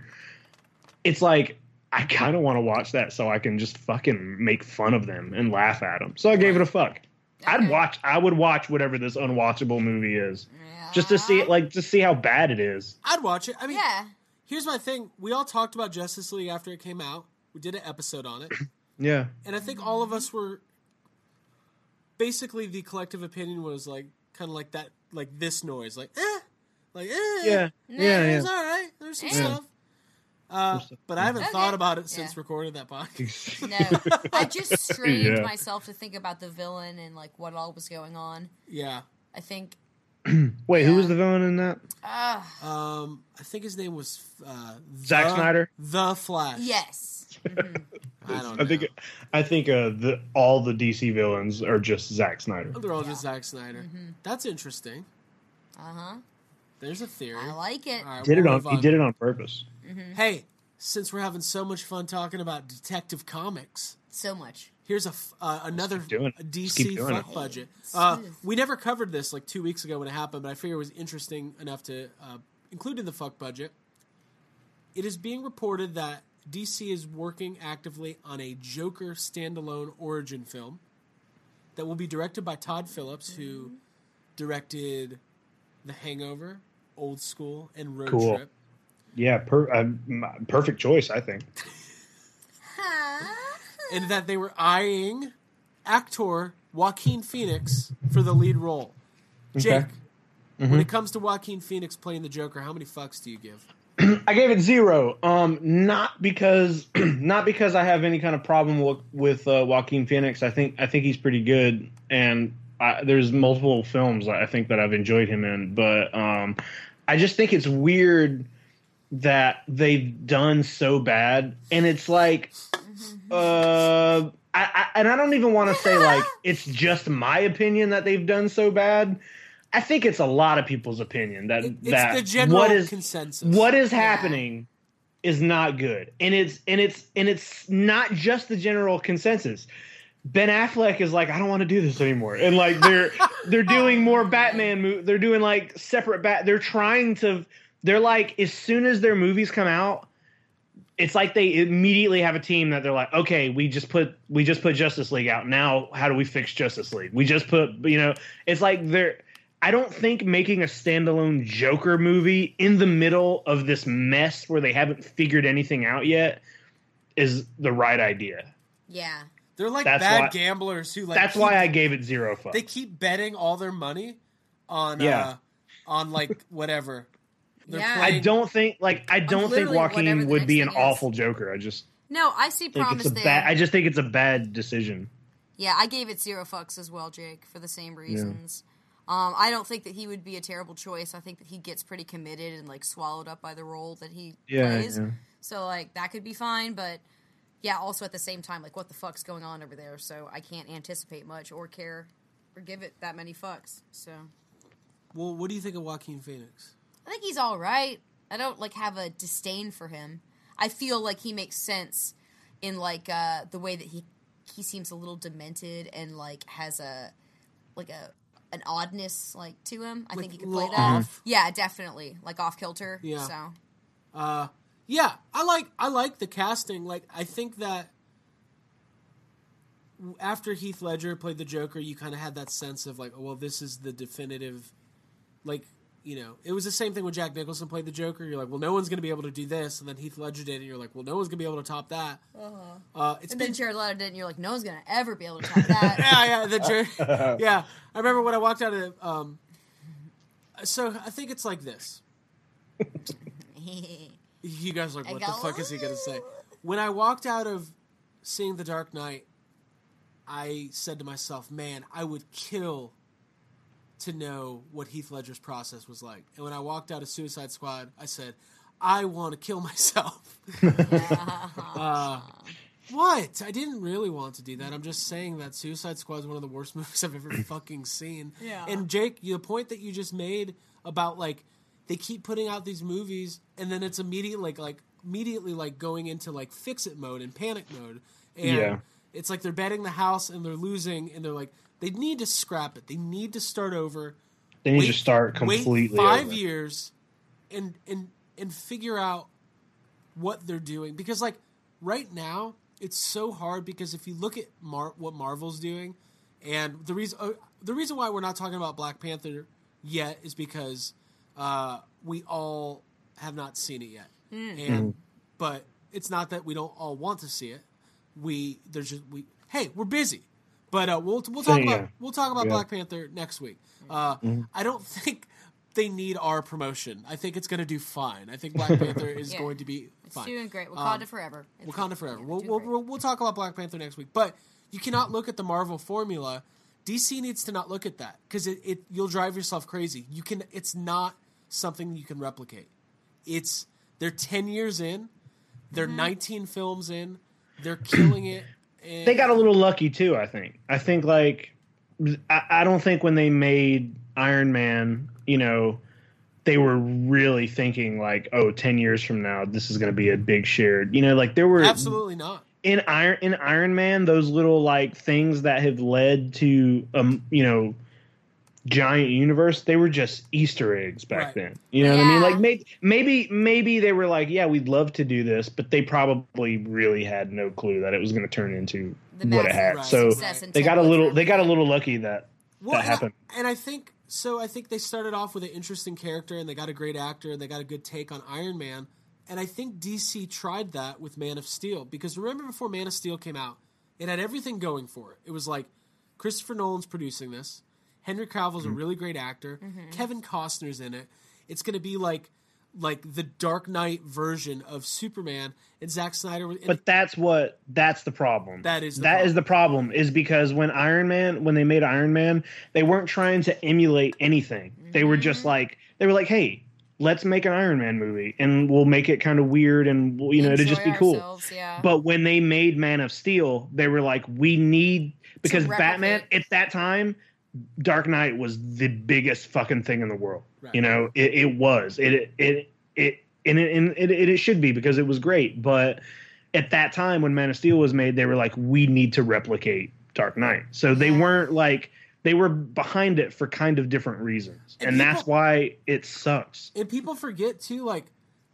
It's like I kind of want to watch that so I can just fucking make fun of them and laugh at them. So I gave it a fuck. I'd watch. I would watch whatever this unwatchable movie is, yeah. just to see, like, to see how bad it is. I'd watch it. I mean, yeah. Here's my thing. We all talked about Justice League after it came out. We did an episode on it. Yeah. And I think all of us were basically the collective opinion was like kind of like that, like this noise, like eh, like eh. Yeah, yeah, yeah. It was all right. There's some yeah. stuff. Uh, but I haven't okay. thought about it since yeah. recording that podcast. No, I just strained yeah. myself to think about the villain and like what all was going on. Yeah, I think. Wait, yeah. who was the villain in that? Uh, um, I think his name was uh, the, Zack Snyder. The Flash. Yes. Mm-hmm. I don't. Know. I think. I think uh, the, all the D C villains are just Zack Snyder. Oh, they're all yeah. just Zack Snyder. Mm-hmm. That's interesting. Uh huh. There's a theory. I like it. Right, did we'll it on, he did it on purpose. Mm-hmm. Hey, since we're having so much fun talking about Detective Comics, so much. Here's a uh, another D C fuck budget. Uh, we never covered this like two weeks ago when it happened, but I figure it was interesting enough to uh, include in the fuck budget. It is being reported that D C is working actively on a Joker standalone origin film that will be directed by Todd Phillips, mm-hmm. who directed The Hangover, Old School, and Road cool. Trip. Yeah, per, um, perfect choice, I think. And that they were eyeing actor Joaquin Phoenix for the lead role. Jake, okay. mm-hmm. when it comes to Joaquin Phoenix playing the Joker, how many fucks do you give? I gave it zero. Um, not because, not because I have any kind of problem with, with uh, Joaquin Phoenix. I think I think he's pretty good, and I, there's multiple films I think that I've enjoyed him in. But um, I just think it's weird that they've done so bad, and it's like, uh, I, I and I don't even want to say like it's just my opinion that they've done so bad. I think it's a lot of people's opinion that it's that the general what is consensus. What is happening yeah. is not good, and it's and it's and it's not just the general consensus. Ben Affleck is like, I don't want to do this anymore, and like they're they're doing more Batman movies. They're doing like separate bat. They're trying to. They're like, as soon as their movies come out, it's like they immediately have a team that they're like, okay, we just put we just put Justice League out. Now, how do we fix Justice League? We just put you know, it's like they're. I don't think making a standalone Joker movie in the middle of this mess where they haven't figured anything out yet is the right idea. Yeah. They're like that's bad why, gamblers who like... That's keep, why I gave it zero fucks. They keep betting all their money on, yeah. uh, on like, whatever. yeah. Playing, I don't think, like, I don't think Joaquin would be an is. awful Joker. I just... No, I see promise there. Bad, I just think it's a bad decision. Yeah, I gave it zero fucks as well, Jake, for the same reasons. Yeah. Um, I don't think that he would be a terrible choice. I think that he gets pretty committed and, like, swallowed up by the role that he yeah, plays. Yeah. So, like, that could be fine. But, yeah, also at the same time, like, what the fuck's going on over there? So I can't anticipate much or care or give it that many fucks. So, well, what do you think of Joaquin Phoenix? I think he's all right. I don't, like, have a disdain for him. I feel like he makes sense in, like, uh, the way that he, he seems a little demented and, like, has a, like, a... an oddness like to him. I like, think he could play that. Off. Yeah, definitely. Like off kilter. Yeah. So. Uh, yeah, I like I like the casting. Like I think that after Heath Ledger played the Joker, you kind of had that sense of like, oh, well, this is the definitive. Like you know, it was the same thing when Jack Nicholson played the Joker. You're like, well, no one's going to be able to do this, and then Heath Ledger did, and you're like, well, no one's going to be able to top that. Uh-huh. Uh, it's and been... then Jared Leto did, and you're like, no one's going to ever be able to top that. yeah, yeah, the Jer- yeah. I remember when I walked out of. Um... So I think it's like this. You guys are like, what go, the fuck is he going to say? When I walked out of seeing The Dark Knight, I said to myself, man, I would kill to know what Heath Ledger's process was like. And when I walked out of Suicide Squad, I said, I want to kill myself. uh, what? I didn't really want to do that. I'm just saying that Suicide Squad is one of the worst movies I've ever fucking seen. Yeah. And Jake, the point that you just made about like, they keep putting out these movies and then it's immediately like, like immediately like going into like fix it mode and panic mode. And yeah. it's like they're betting the house and they're losing and they're like, they need to scrap it. They need to start over. They need wait, to start completely wait five over. years and and and figure out what they're doing. Because, like, right now, it's so hard because if you look at Mar- what Marvel's doing, and the reason uh, the reason why we're not talking about Black Panther yet is because uh, we all have not seen it yet. Mm. And mm. But it's not that we don't all want to see it. We there's just we hey, we're busy. But uh, we'll we'll talk so, yeah. about we'll talk about yeah. Black Panther next week. Uh, mm-hmm. I don't think they need our promotion. I think it's going to do fine. I think Black Panther is yeah. going to be fine. It's doing great. Wakanda um, forever. It's Wakanda great. forever. Yeah, we'll we'll, we'll we'll talk about Black Panther next week. But you cannot look at the Marvel formula. D C needs to not look at that because it, it you'll drive yourself crazy. You can it's not something you can replicate. It's they're ten years in, they're mm-hmm. nineteen films in, they're killing it. And they got a little lucky, too, I think. I think, like, I, I don't think when they made Iron Man, you know, they were really thinking, like, oh, ten years from now, this is going to be a big shared. You know, like, there were... Absolutely not. In Iron in Iron Man, those little, like, things that have led to, um, you know, giant universe, they were just Easter eggs back right. then. You know yeah. what I mean? Like, maybe, maybe maybe they were like, yeah, we'd love to do this, but they probably really had no clue that it was going to turn into the what it had. Right. So they got a little they got a little lucky that well, that happened. And I, and I think So I think they started off with an interesting character, and they got a great actor, and they got a good take on Iron Man. And I think D C tried that with Man of Steel, because remember before Man of Steel came out, it had everything going for it. It was like, Christopher Nolan's producing this, Henry Cavill's mm-hmm. a really great actor, mm-hmm. Kevin Costner's in it, it's going to be like like the Dark Knight version of Superman, and Zack Snyder. And but that's what, that's the problem. That is the that problem. is the problem is because when Iron Man, when they made Iron Man, they weren't trying to emulate anything. Mm-hmm. They were just like, they were like, hey, let's make an Iron Man movie and we'll make it kind of weird and we'll, you know, to just be cool. Yeah. But when they made Man of Steel, they were like, we need, because Batman it. at that time, Dark Knight was the biggest fucking thing in the world. Right. You know, it, it was it it it and it, and it it should be, because it was great. But at that time when Man of Steel was made, they were like, we need to replicate Dark Knight. So they yeah. weren't like, they were behind it for kind of different reasons. And, and people, that's why it sucks. And people forget too, like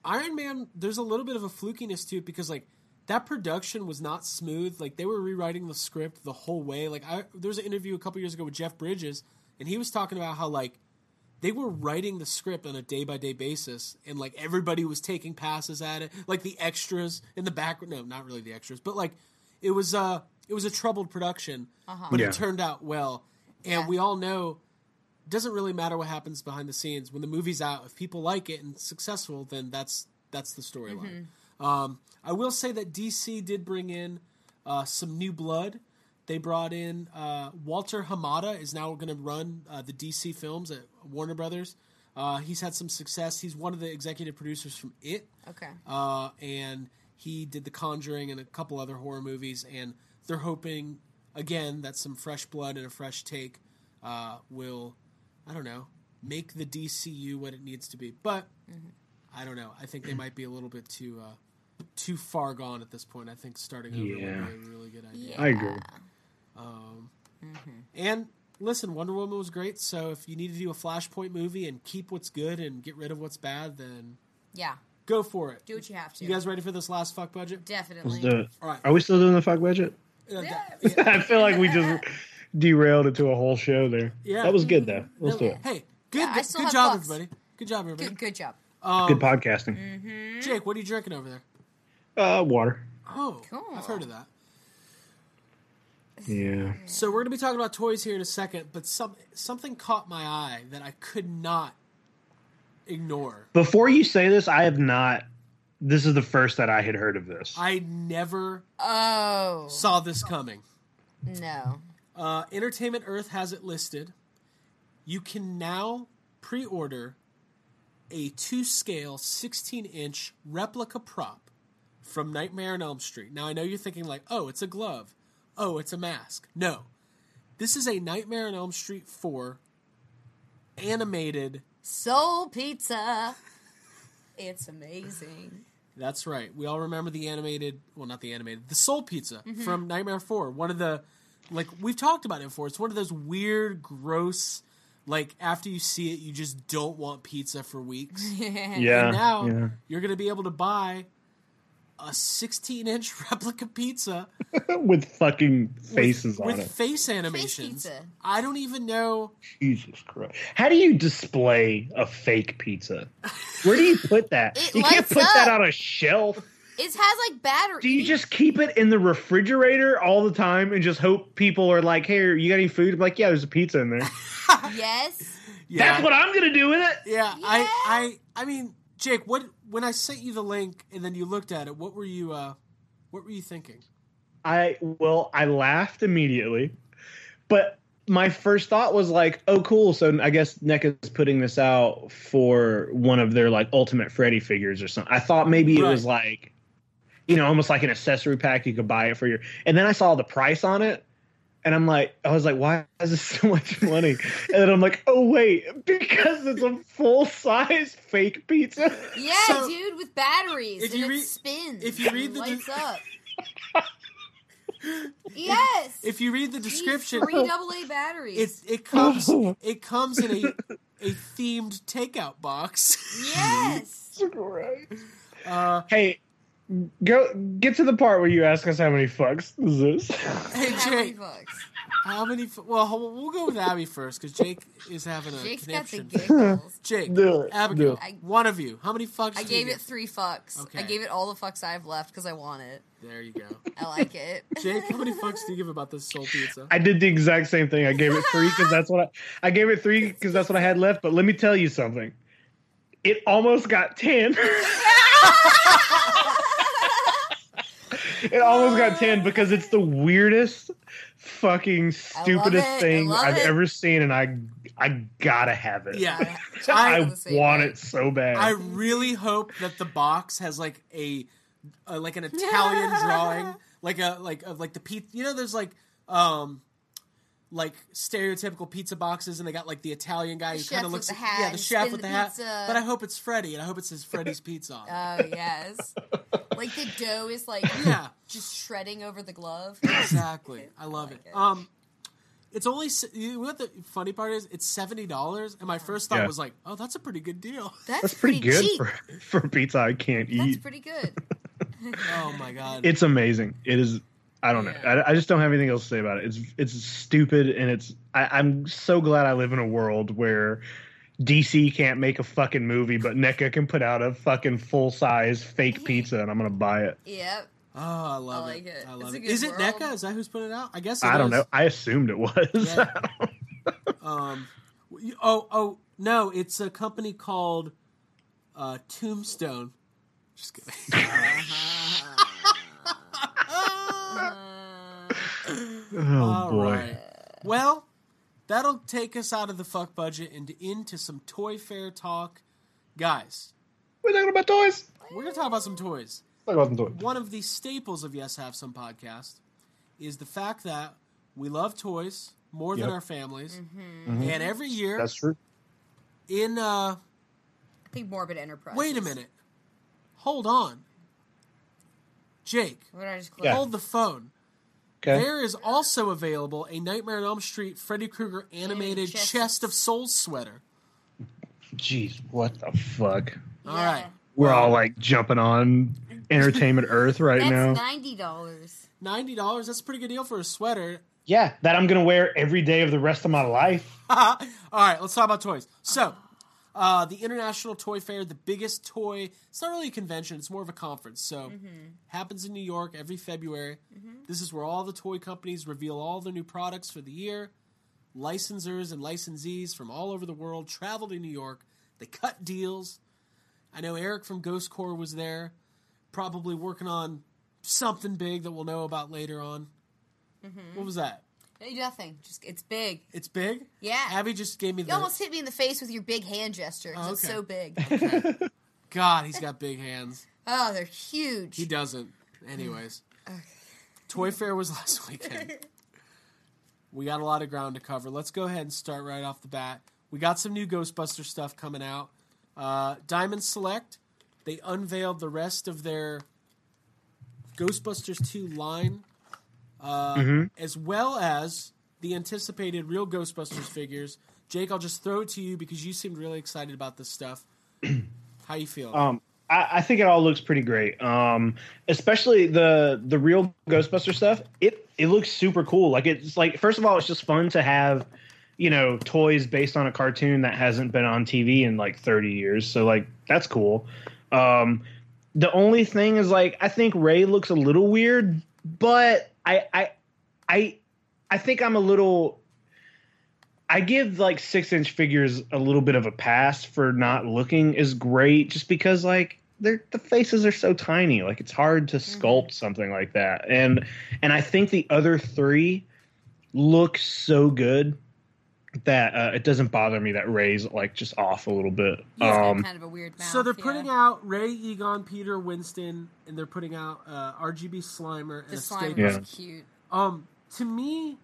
Iron Man, there's a little bit of a flukiness to it, because like that production was not smooth. Like they were rewriting the script the whole way. Like I, there was an interview a couple years ago with Jeff Bridges, and he was talking about how like they were writing the script on a day-by-day basis, and like everybody was taking passes at it, like the extras in the background. No, not really the extras, but like it was uh, it was a troubled production, uh-huh. but yeah. it turned out well. And yeah. we all know it doesn't really matter what happens behind the scenes. When the movie's out, if people like it and it's successful, then that's that's the storyline. Mm-hmm. Um, I will say that D C did bring in uh, some new blood. They brought in uh, Walter Hamada is now going to run uh, the D C films at Warner Brothers. Uh, he's had some success. He's one of the executive producers from It. Okay. Uh, and he did The Conjuring and a couple other horror movies. And they're hoping, again, that some fresh blood and a fresh take uh, will, I don't know, make the D C U what it needs to be. But mm-hmm. I don't know. I think they might be a little bit too uh, too far gone at this point. I think starting over yeah. would be a really good idea. Yeah. I agree. Um, mm-hmm. And listen, Wonder Woman was great. So if you need to do a Flashpoint movie and keep what's good and get rid of what's bad, then yeah, go for it. Do what you have to. You guys ready for this last fuck budget? Definitely. Let's do it. All right. Are we still doing the fuck budget? Uh, yeah. Yeah. I feel like we just derailed into a whole show there. Yeah. That was good though. Let's do it. Hey, good, yeah, good, good job, bucks. everybody. Good job, everybody. Good, good job. Um, good podcasting. Mm-hmm. Jake, what are you drinking over there? Uh, water. Oh, cool. I've heard of that. Yeah. So we're going to be talking about toys here in a second, but some, something caught my eye that I could not ignore. Before you say this, I have not. This is the first that I had heard of this. I never oh. saw this coming. No. Uh, Entertainment Earth has it listed. You can now pre-order a two-scale, sixteen-inch replica prop from Nightmare on Elm Street. Now, I know you're thinking like, oh, it's a glove. Oh, it's a mask. No. This is a Nightmare on Elm Street four animated Soul Pizza. It's amazing. That's right. We all remember the animated, well, not the animated, the Soul Pizza mm-hmm. from Nightmare four. One of the, like, we've talked about it before. It's one of those weird, gross, like, after you see it, you just don't want pizza for weeks. yeah. And now yeah. you're going to be able to buy a sixteen-inch replica pizza with fucking faces with, on with it, with face animations. Face pizza. I don't even know. Jesus Christ! How do you display a fake pizza? Where do you put that? You can't put up. that on a shelf. It has like batteries. Do you just keep it in the refrigerator all the time and just hope people are like, "Hey, you got any food?" I'm like, "Yeah, there's a pizza in there." yes. Yeah. That's what I'm gonna do with it. Yeah. yeah. I. I. I mean. Jake, what when I sent you the link and then you looked at it, what were you uh, what were you thinking? I well, I laughed immediately, but my first thought was like, "Oh, cool! So I guess NECA's putting this out for one of their like Ultimate Freddy figures or something." I thought maybe right. it was like, you know, almost like an accessory pack you could buy it for your. And then I saw the price on it. And I'm like, I was like, why is this so much money? And then I'm like, oh, wait, because it's a full-size fake pizza. Yeah, so, dude, with batteries. If and you read, it spins. If you read the lights de- up. yes. If you read the description. Three double A batteries. It, it comes It comes in a, a themed takeout box. Yes. Right. Uh, hey. Go get to the part where you ask us how many fucks is this. Hey Jake, How many? F- well, we'll go with Abby first because Jake is having a Jake's connection. Jake's got the giggles. Jake, do it, Abigail, do it. One of you. How many fucks? I gave it three fucks. Okay. I gave it all the fucks I've left because I want it. There you go. I like it. Jake, how many fucks do you give about this soul pizza? I did the exact same thing. I gave it three because that's what I, I gave it three because that's what I had left. But let me tell you something. It almost got ten. It almost got ten because it's the weirdest, fucking stupidest thing I've it. ever seen, and I I gotta have it. Yeah, I, I want it so bad. I really hope that the box has like a uh, like an Italian drawing, like a like of like the pizza. You know, there's like um like stereotypical pizza boxes, and they got like the Italian guy the who kind of looks, yeah, the chef with the, the hat. But I hope it's Freddy, and I hope it says Freddy's Pizza on it. Oh yes. Like the dough is like yeah. just shredding over the glove. Exactly. I love I like it. it. Um, it's only you know what the funny part is? It's seventy dollars, and my first thought yeah. was like, "Oh, that's a pretty good deal. That's, that's pretty, pretty good cheap. for for pizza I can't eat. That's pretty good." Oh my god, it's amazing. It is. I don't yeah. know. I, I just don't have anything else to say about it. It's it's stupid, and it's. I, I'm so glad I live in a world where D C can't make a fucking movie, but NECA can put out a fucking full-size fake pizza, and I'm going to buy it. Yep. Oh, I love I like it. it. I love it. Is world. it NECA? Is that who's putting it out? I guess it I is. don't know. I assumed it was. Yeah. um. Oh, oh, no. It's a company called uh, Tombstone. Just kidding. Oh, all boy. Right. Well... That'll take us out of the fuck budget and into some Toy Fair talk. Guys. We're talking about toys. We're going to talk about some toys. Talk about some toys. One of the staples of Yes Have Some podcast is the fact that we love toys more yep. than our families. Mm-hmm. Mm-hmm. And every year. That's true. In, uh. I think Morbid Enterprise. Wait a minute. Hold on. Jake. What did I just close? Hold the phone. Okay. There is also available a Nightmare on Elm Street Freddy Krueger animated chest. chest of Souls sweater. Jeez, what the fuck? Yeah. All right. We're all like jumping on Entertainment Earth right that's now. That's ninety dollars. ninety dollars? That's a pretty good deal for a sweater. Yeah, that I'm going to wear every day of the rest of my life. All right, let's talk about toys. So, uh, the International Toy Fair, the biggest toy, it's not really a convention, it's more of a conference. So, mm-hmm. happens in New York every February. Mm-hmm. This is where all the toy companies reveal all their new products for the year. Licensors and licensees from all over the world travel to New York. They cut deals. I know Eric from Ghost Corps was there, probably working on something big that we'll know about later on. Mm-hmm. What was that? Nothing. Just it's big. It's big? Yeah. Abby just gave me the... You almost hit me in the face with your big hand gesture because oh, okay. it's so big. Okay. God, he's got big hands. Oh, they're huge. He doesn't. Anyways. Okay. Toy Fair was last weekend. We got a lot of ground to cover. Let's go ahead and start right off the bat. We got some new Ghostbuster stuff coming out. Uh, Diamond Select, they unveiled the rest of their Ghostbusters two line. Uh, mm-hmm. As well as the anticipated Real Ghostbusters figures. Jake, I'll just throw it to you because you seemed really excited about this stuff. How you feel? Um, I, I think it all looks pretty great. Um, especially the the Real Ghostbusters stuff. It it looks super cool. Like it's like first of all, it's just fun to have, you know, toys based on a cartoon that hasn't been on T V in like thirty years. So like that's cool. Um, the only thing is like I think Ray looks a little weird, but I, I, I, I think I'm a little, I give like six inch figures a little bit of a pass for not looking as great just because like they're, the faces are so tiny. Like it's hard to sculpt mm-hmm. something like that. And, and I think the other three look so good that uh, it doesn't bother me that Ray's like just off a little bit. He's um, kind of a weird mouth, so they're yeah. putting out Ray, Egon, Peter, Winston, and they're putting out uh, R G B Slimer. And the Slimer is yeah. cute. Um, to me,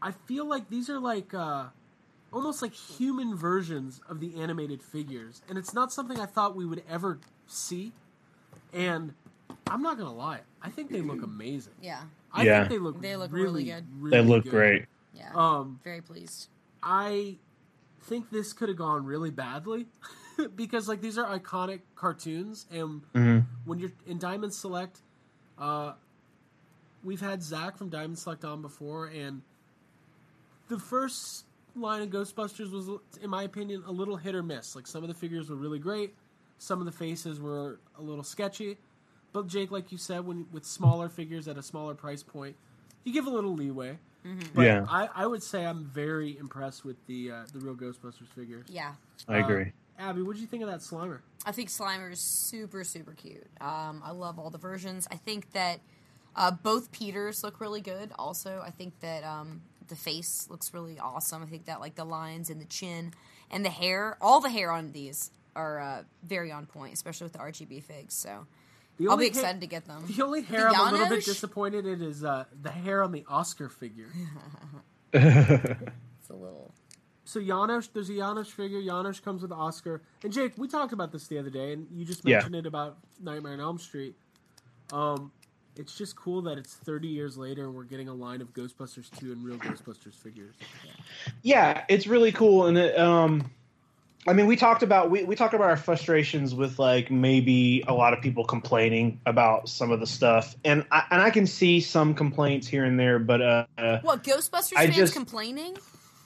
I feel like these are like uh, almost like human versions of the animated figures, and it's not something I thought we would ever see. And I'm not gonna lie, I think they look amazing. Yeah, I yeah. think they look. They look really, really good. Really they look good. Great. Yeah, um, very pleased. I think this could have gone really badly because, like, these are iconic cartoons, and mm-hmm. when you're in Diamond Select, uh, we've had Zach from Diamond Select on before, and the first line of Ghostbusters was, in my opinion, a little hit or miss. Like, some of the figures were really great, some of the faces were a little sketchy. But Jake, like you said, when with smaller figures at a smaller price point, you give a little leeway. Mm-hmm. But yeah, I, I would say I'm very impressed with the uh, the Real Ghostbusters figures. Yeah, I uh, agree. Abby, what did you think of that Slimer? I think Slimer is super, super cute. Um, I love all the versions. I think that uh, both Peters look really good. Also, I think that um, the face looks really awesome. I think that like the lines and the chin and the hair, all the hair on these are uh, very on point, especially with the R G B figs. So I'll be excited ha- to get them. The only hair the I'm Yanosh? a little bit disappointed in is uh, the hair on the Oscar figure. It's a little... So Janosch, there's a Janosch figure. Janosch comes with Oscar. And Jake, we talked about this the other day, and you just mentioned yeah. it about Nightmare on Elm Street. Um, it's just cool that it's thirty years later and we're getting a line of Ghostbusters two and Real Ghostbusters figures. Yeah, it's really cool. And it, um, I mean, we talked about we, we talked about our frustrations with like maybe a lot of people complaining about some of the stuff, and I, and I can see some complaints here and there, but uh, what Ghostbusters I fans just, complaining?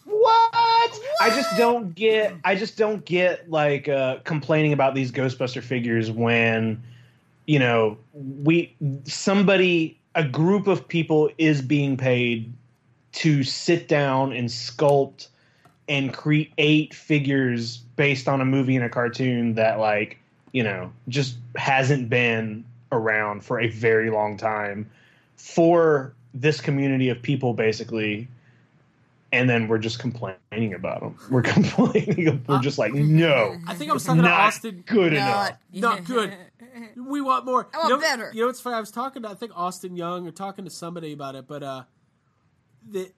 What? what? I just don't get. I just don't get like uh, complaining about these Ghostbuster figures when, you know, we somebody a group of people is being paid to sit down and sculpt and create figures based on a movie and a cartoon that, like, you know, just hasn't been around for a very long time for this community of people, basically. And then we're just complaining about them. We're complaining. We're just like, no. I think I was talking to Austin. Good not, enough. Not good. We want more. I want you know, better. You know what's funny? I was talking to, I think, Austin Young or talking to somebody about it. But uh, the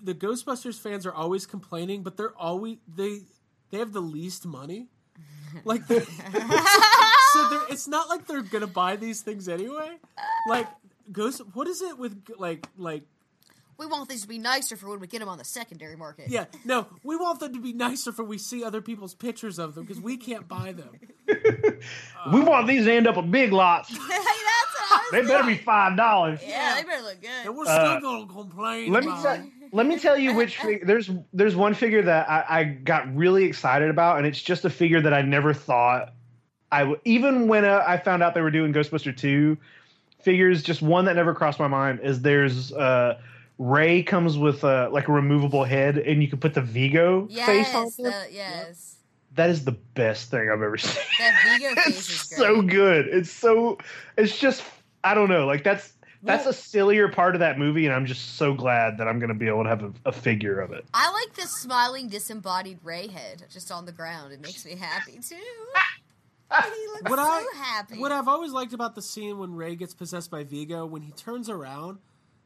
the Ghostbusters fans are always complaining, but they're always they they have the least money. Like, they, so it's not like they're gonna buy these things anyway. Like, Ghost. What is it with like like. We want these to be nicer for when we get them on the secondary market. Yeah, no, we want them to be nicer for we see other people's pictures of them because we can't buy them. uh, we want these to end up a big lot. They better be five dollars. Yeah, they better look good. And we're still uh, going to complain let about me tell, Let me tell you which figure. There's, there's one figure that I, I got really excited about, and it's just a figure that I never thought I would. Even when uh, I found out they were doing Ghostbuster two figures, just one that never crossed my mind is there's... Uh, Ray comes with a, like a removable head, and you can put the Vigo yes, face on it. Uh, yes, that is the best thing I've ever seen. That Vigo face it's is great. So good. It's so. It's just I don't know. Like that's that's well, a sillier part of that movie, and I'm just so glad that I'm going to be able to have a, a figure of it. I like the smiling disembodied Ray head just on the ground. It makes me happy too. He looks what so I, happy. What I've always liked about the scene when Ray gets possessed by Vigo, when he turns around.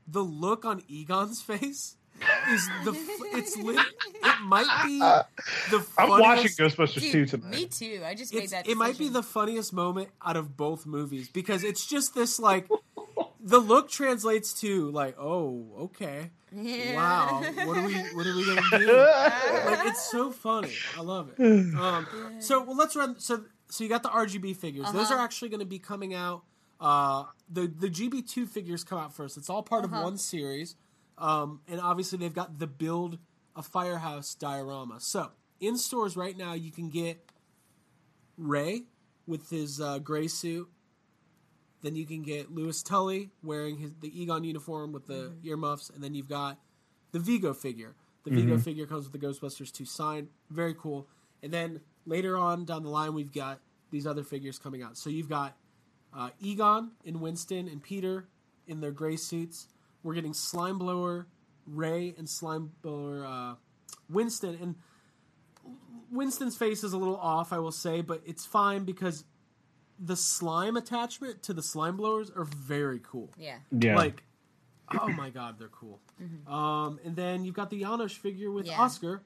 The look on Egon's face is the. It's lit, it might be the. Funniest. I'm watching Ghostbusters Dude, two tonight. Me too. I just made it's, that. Decision. It might be the funniest moment out of both movies because it's just this like, the look translates to like, oh, okay, yeah. wow, what are we, what are we gonna do? Like, it's so funny. I love it. Um, so well, let's run. So so you got the R G B figures. Uh-huh. Those are actually going to be coming out. Uh, the the G B two figures come out first. It's all part uh-huh. of one series. Um, and obviously they've got the Build a Firehouse diorama. So in stores right now, you can get Ray with his uh, gray suit. Then you can get Louis Tully wearing his, the Egon uniform with the mm-hmm. earmuffs. And then you've got the Vigo figure. The mm-hmm. Vigo figure comes with the Ghostbusters two sign. Very cool. And then later on down the line, we've got these other figures coming out. So you've got Uh, Egon and Winston and Peter in their gray suits. We're getting Slimeblower Ray and Slimeblower uh, Winston. And Winston's face is a little off, I will say, but it's fine because the slime attachment to the Slimeblowers are very cool. Yeah. yeah. Like, oh my God, they're cool. Mm-hmm. Um, and then you've got the Janosch figure with yeah. Oscar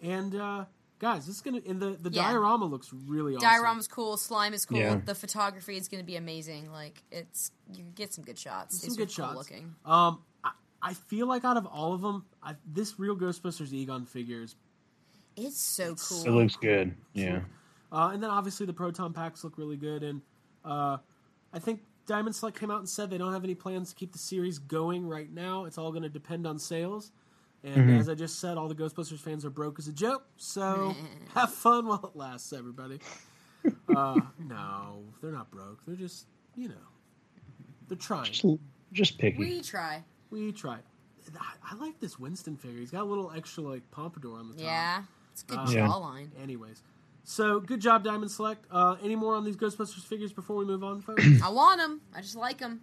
and... Uh, Guys, this is gonna and the, the yeah. diorama looks really awesome. Diorama's cool, slime is cool, yeah. the photography is gonna be amazing. Like it's you get some good shots. Some These good are shots. Cool looking. Um, I, I feel like out of all of them, I, this Real Ghostbusters Egon figure is it's so it's cool. It looks good, yeah. Uh, and then obviously the proton packs look really good, and uh, I think Diamond Select came out and said they don't have any plans to keep the series going right now. It's all going to depend on sales. And mm-hmm. as I just said, all the Ghostbusters fans are broke as a joke. So have fun while it lasts, everybody. Uh, no, they're not broke. They're just, you know, they're trying. Just, just picky. We try. We try. I, I like this Winston figure. He's got a little extra, like, pompadour on the top. Yeah, it's a good uh, jawline. Anyways. So, good job, Diamond Select. Uh, any more on these Ghostbusters figures before we move on, folks? I want them. I just like them.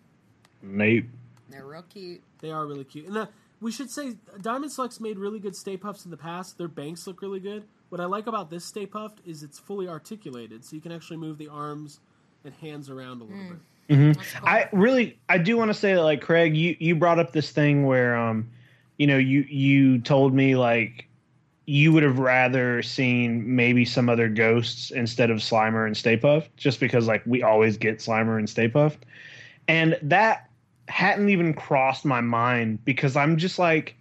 Nope. They're real cute. They are really cute. And the, we should say, Diamond Select's made really good Stay Puffs in the past. Their banks look really good. What I like about this Stay Puffed is it's fully articulated, so you can actually move the arms and hands around a little mm. bit. Mm-hmm. Cool. I really, I do want to say that, like, Craig, you, you brought up this thing where, um, you know, you, you told me, like, you would have rather seen maybe some other ghosts instead of Slimer and Stay Puft, just because, like, we always get Slimer and Stay Puft. And that hadn't even crossed my mind because I'm just, like,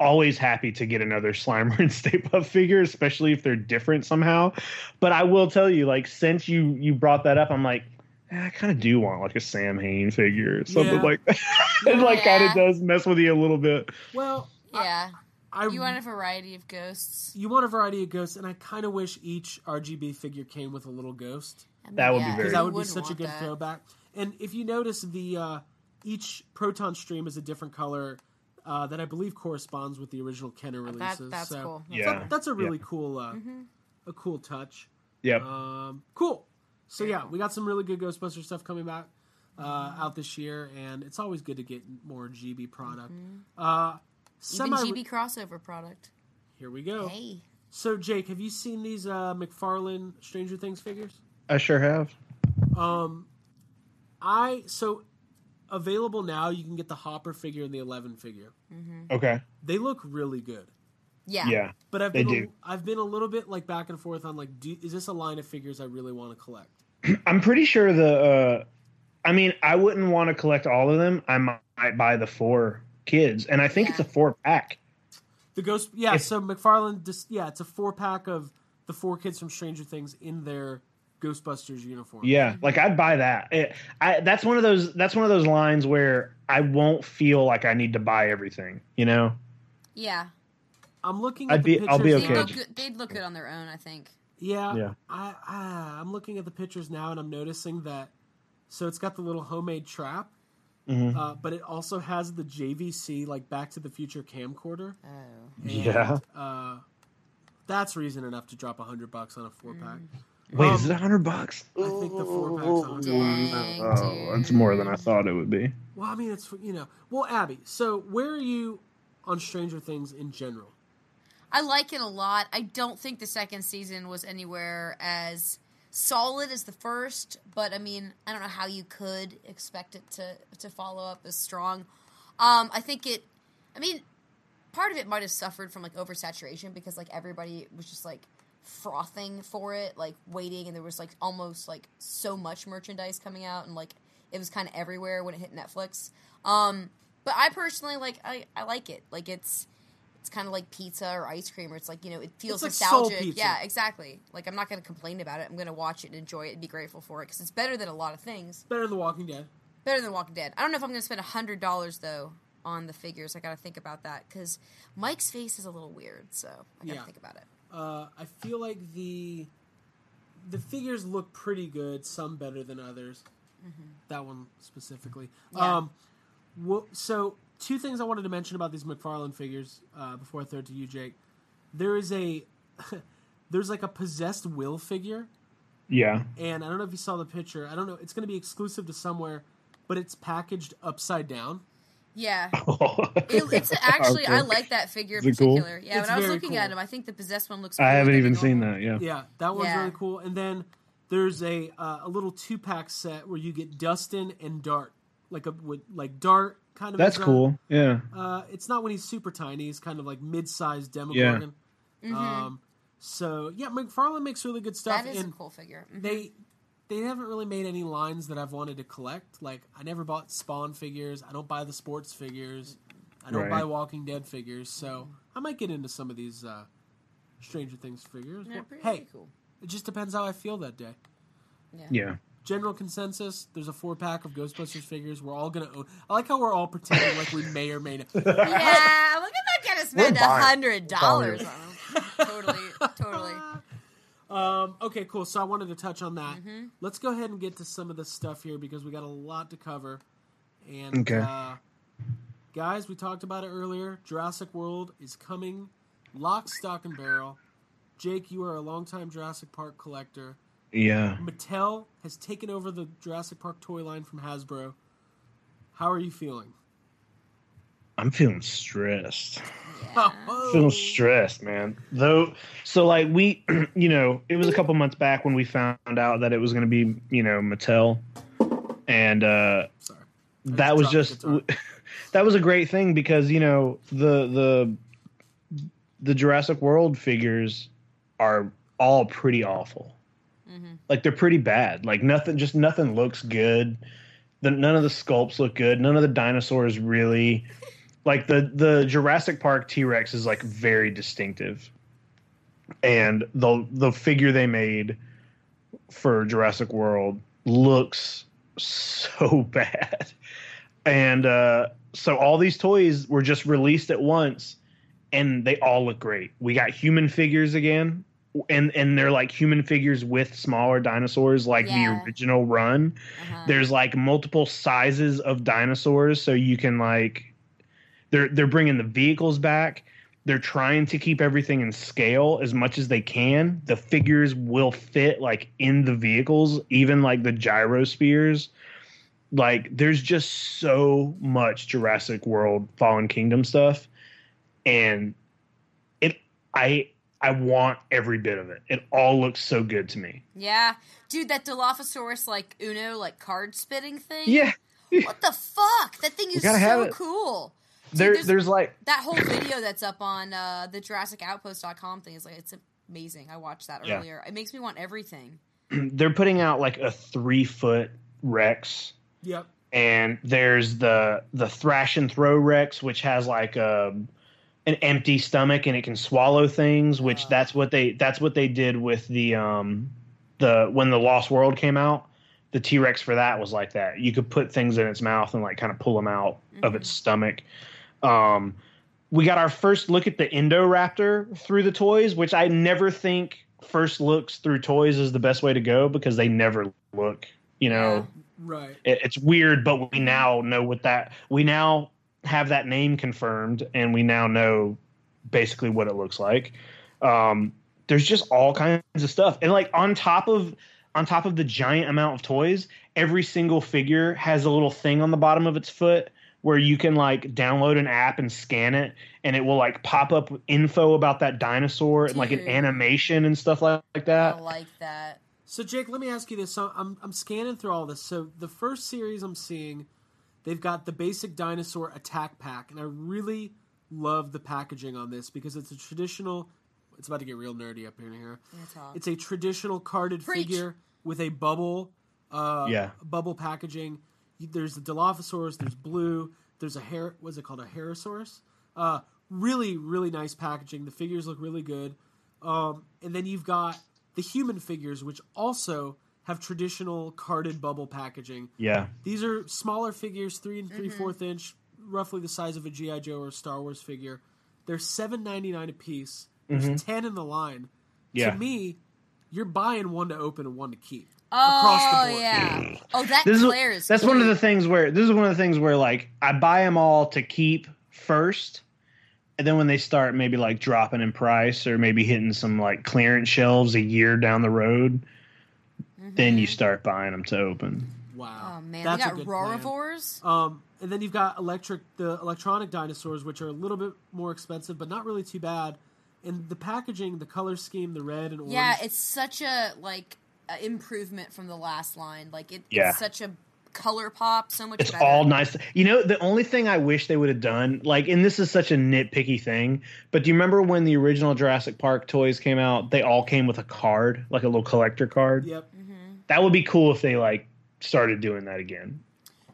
always happy to get another Slimer and Stay Puft figure, especially if they're different somehow. But I will tell you, like, since you, you brought that up, I'm like, eh, I kind of do want, like, a Sam Hain figure or something yeah. like that. Yeah. And, like, yeah. kind of does mess with you a little bit. Well, yeah. I, I, you want a variety of ghosts. You want a variety of ghosts, and I kind of wish each R G B figure came with a little ghost. I mean, that would yeah, be very. Because that would be such a good that. throwback. And if you notice, the uh, each Proton stream is a different color uh, that I believe corresponds with the original Kenner releases. That, that's so, cool. That's yeah, cool. that's a really yeah. cool, uh, mm-hmm. a cool touch. Yep. Um, cool. So yeah, we got some really good Ghostbuster stuff coming back uh, mm-hmm. out this year, and it's always good to get more G B product. Mm-hmm. Uh, Semi- Even G B crossover product. Here we go. Hey. So, Jake, have you seen these uh, McFarlane Stranger Things figures? I sure have. Um, I so available now. You can get the Hopper figure and the Eleven figure. Mm-hmm. Okay. They look really good. Yeah. Yeah. But I've been they do. A, I've been a little bit like back and forth on like, do, is this a line of figures I really want to collect? I'm pretty sure the. Uh, I mean, I wouldn't want to collect all of them. I might buy the four. Kids, and I think yeah. it's a four pack. The ghost, yeah. It's, so McFarlane, just, yeah, it's a four pack of the four kids from Stranger Things in their Ghostbusters uniform. Yeah, mm-hmm. like I'd buy that. It, I that's one of those. That's one of those lines where I won't feel like I need to buy everything. You know. Yeah, I'm looking. At I'd be. The I'll be okay. They'd look, good, they'd look good on their own. I think. Yeah. Yeah. I, I I'm looking at the pictures now, and I'm noticing that. So it's got the little homemade trap. Mm-hmm. Uh, but it also has the J V C, like, Back to the Future camcorder. Oh. And, yeah. Uh, that's reason enough to drop one hundred bucks on a four-pack. Wait, um, is it one hundred bucks? I think the four-pack's one hundred bucks. Oh, that's more than I thought it would be. Well, I mean, it's, you know. Well, Abby, so where are you on Stranger Things in general? I like it a lot. I don't think the second season was anywhere as solid as the first, but I mean, I don't know how you could expect it to, to follow up as strong. Um, I think it, I mean, part of it might have suffered from like oversaturation because like everybody was just like frothing for it, like waiting, and there was like almost like so much merchandise coming out, and like it was kind of everywhere when it hit Netflix. Um, but I personally like, I, I like it. Like it's, it's kind of like pizza or ice cream, or it's like, you know, it feels like nostalgic. Yeah, exactly. Like, I'm not going to complain about it. I'm going to watch it and enjoy it and be grateful for it, because it's better than a lot of things. Better than The Walking Dead. Better than The Walking Dead. I don't know if I'm going to spend one hundred dollars, though, on the figures. I got to think about that, because Mike's face is a little weird, so I got to yeah. think about it. Uh, I feel like the the figures look pretty good, some better than others. Mm-hmm. That one specifically. Yeah. Um, well, so... Two things I wanted to mention about these McFarlane figures uh, before I throw it to you, Jake. There is a, there's like a possessed Will figure. Yeah. And I don't know if you saw the picture. I don't know. It's going to be exclusive to somewhere, but it's packaged upside down. Yeah. it, it's actually, okay. I like that figure in particular. Cool? Yeah, it's when I was looking cool. at him, I think the possessed one looks I haven't even normal. seen that, yeah. Yeah, that one's yeah. really cool. And then there's a uh, a little two-pack set where you get Dustin and Dart. Like, a with, like Dart... Kind of That's cool. Yeah. Uh, it's not when he's super tiny. He's kind of like mid-sized Demogorgon. Yeah. Mm-hmm. Um, so yeah, McFarlane makes really good stuff. That is and a cool figure. Mm-hmm. They they haven't really made any lines that I've wanted to collect. Like I never bought Spawn figures. I don't buy the sports figures. I don't right. buy Walking Dead figures. So I might get into some of these uh, Stranger Things figures. Well, pretty, hey, pretty cool. It just depends how I feel that day. Yeah. Yeah. general consensus, there's a four-pack of Ghostbusters figures. We're all going to own... I like how we're all pretending like we may or may not. Yeah, look at that guy to spend one hundred dollars on them. Totally, totally. Um, okay, cool. So I wanted to touch on that. Mm-hmm. Let's go ahead and get to some of this stuff here because we got a lot to cover. And okay. uh, guys, we talked about it earlier. Jurassic World is coming. Lock, stock, and barrel. Jake, you are a longtime Jurassic Park collector. Yeah. Mattel has taken over the Jurassic Park toy line from Hasbro. How are you feeling? I'm feeling stressed. Yeah. I'm feeling stressed, man. Though, so like we, you know, it was a couple months back when we found out that it was going to be, you know, Mattel, and uh, Sorry. that was just that was a great thing because you know the the the Jurassic World figures are all pretty awful. Mm-hmm. Like they're pretty bad. Like nothing, just nothing looks good. The, none of the sculpts look good. None of the dinosaurs really. Like, the, the Jurassic Park T-Rex is, like, very distinctive. And the the figure they made for Jurassic World looks so bad. And uh, so all these toys were just released at once, and they all look great. We got human figures again, and, and they're, like, human figures with smaller dinosaurs, like yeah. the original run. Uh-huh. There's, like, multiple sizes of dinosaurs, so you can, like... They're they're bringing the vehicles back. They're trying to keep everything in scale as much as they can. The figures will fit like in the vehicles, even like the gyro spheres. Like there's just so much Jurassic World, Fallen Kingdom stuff, and it I I want every bit of it. It all looks so good to me. Yeah, dude, that Dilophosaurus like Uno like card spitting thing. Yeah, what the fuck? That thing is so cool. Dude, there, there's, there's like that whole video that's up on uh, the Jurassic Outpost dot com thing. Is like it's amazing. I watched that yeah. earlier. It makes me want everything. They're putting out like a three foot Rex. Yep. And there's the the thrash and throw Rex, which has like a an empty stomach and it can swallow things. Which uh, that's what they that's what they did with the um the when the Lost World came out. The T-Rex for that was like that. You could put things in its mouth and like kind of pull them out mm-hmm. of its stomach. Um, we got our first look at the Indoraptor through the toys, which I never think first looks through toys is the best way to go because they never look, you know, yeah, right. It, it's weird, but we now know what that, we now have that name confirmed and we now know basically what it looks like. Um, there's just all kinds of stuff. And like on top of, on top of the giant amount of toys, every single figure has a little thing on the bottom of its foot where you can like download an app and scan it and it will like pop up info about that dinosaur Dude. and like an animation and stuff like, like that. I like that. So Jake, let me ask you this. So I'm, I'm scanning through all this. So the first series I'm seeing, they've got the basic dinosaur attack pack. And I really love the packaging on this because it's a traditional, it's about to get real nerdy up here. here. It's a traditional carded Preach. figure with a bubble, uh, yeah. bubble packaging. There's the Dilophosaurus, there's blue, there's a hair, what's it called, a Herosaurus? Uh, really, really nice packaging. The figures look really good. Um, and then you've got the human figures, which also have traditional carded bubble packaging. Yeah. These are smaller figures, three and three-fourth mm-hmm. inch, roughly the size of a G I. Joe or a Star Wars figure. They're seven ninety-nine a piece. There's mm-hmm. ten in the line. Yeah. To me, you're buying one to open and one to keep. Oh the board. yeah! Oh, that this Claire is, is that's cool. one of the things where this is one of the things where like I buy them all to keep first, and then when they start maybe like dropping in price or maybe hitting some like clearance shelves a year down the road, mm-hmm. then you start buying them to open. Wow! Oh man, that's we got Rorivores. Um, and then you've got electric the electronic dinosaurs, which are a little bit more expensive, but not really too bad. And the packaging, the color scheme, the red and orange. Yeah, it's such a like. improvement from the last line. Like it, yeah. it's such a color pop, so much it's better. It's all nice. You know, the only thing I wish they would have done, like, and this is such a nitpicky thing, but do you remember when the original Jurassic Park toys came out, they all came with a card, like a little collector card? Yep. Mm-hmm. That would be cool if they like started doing that again.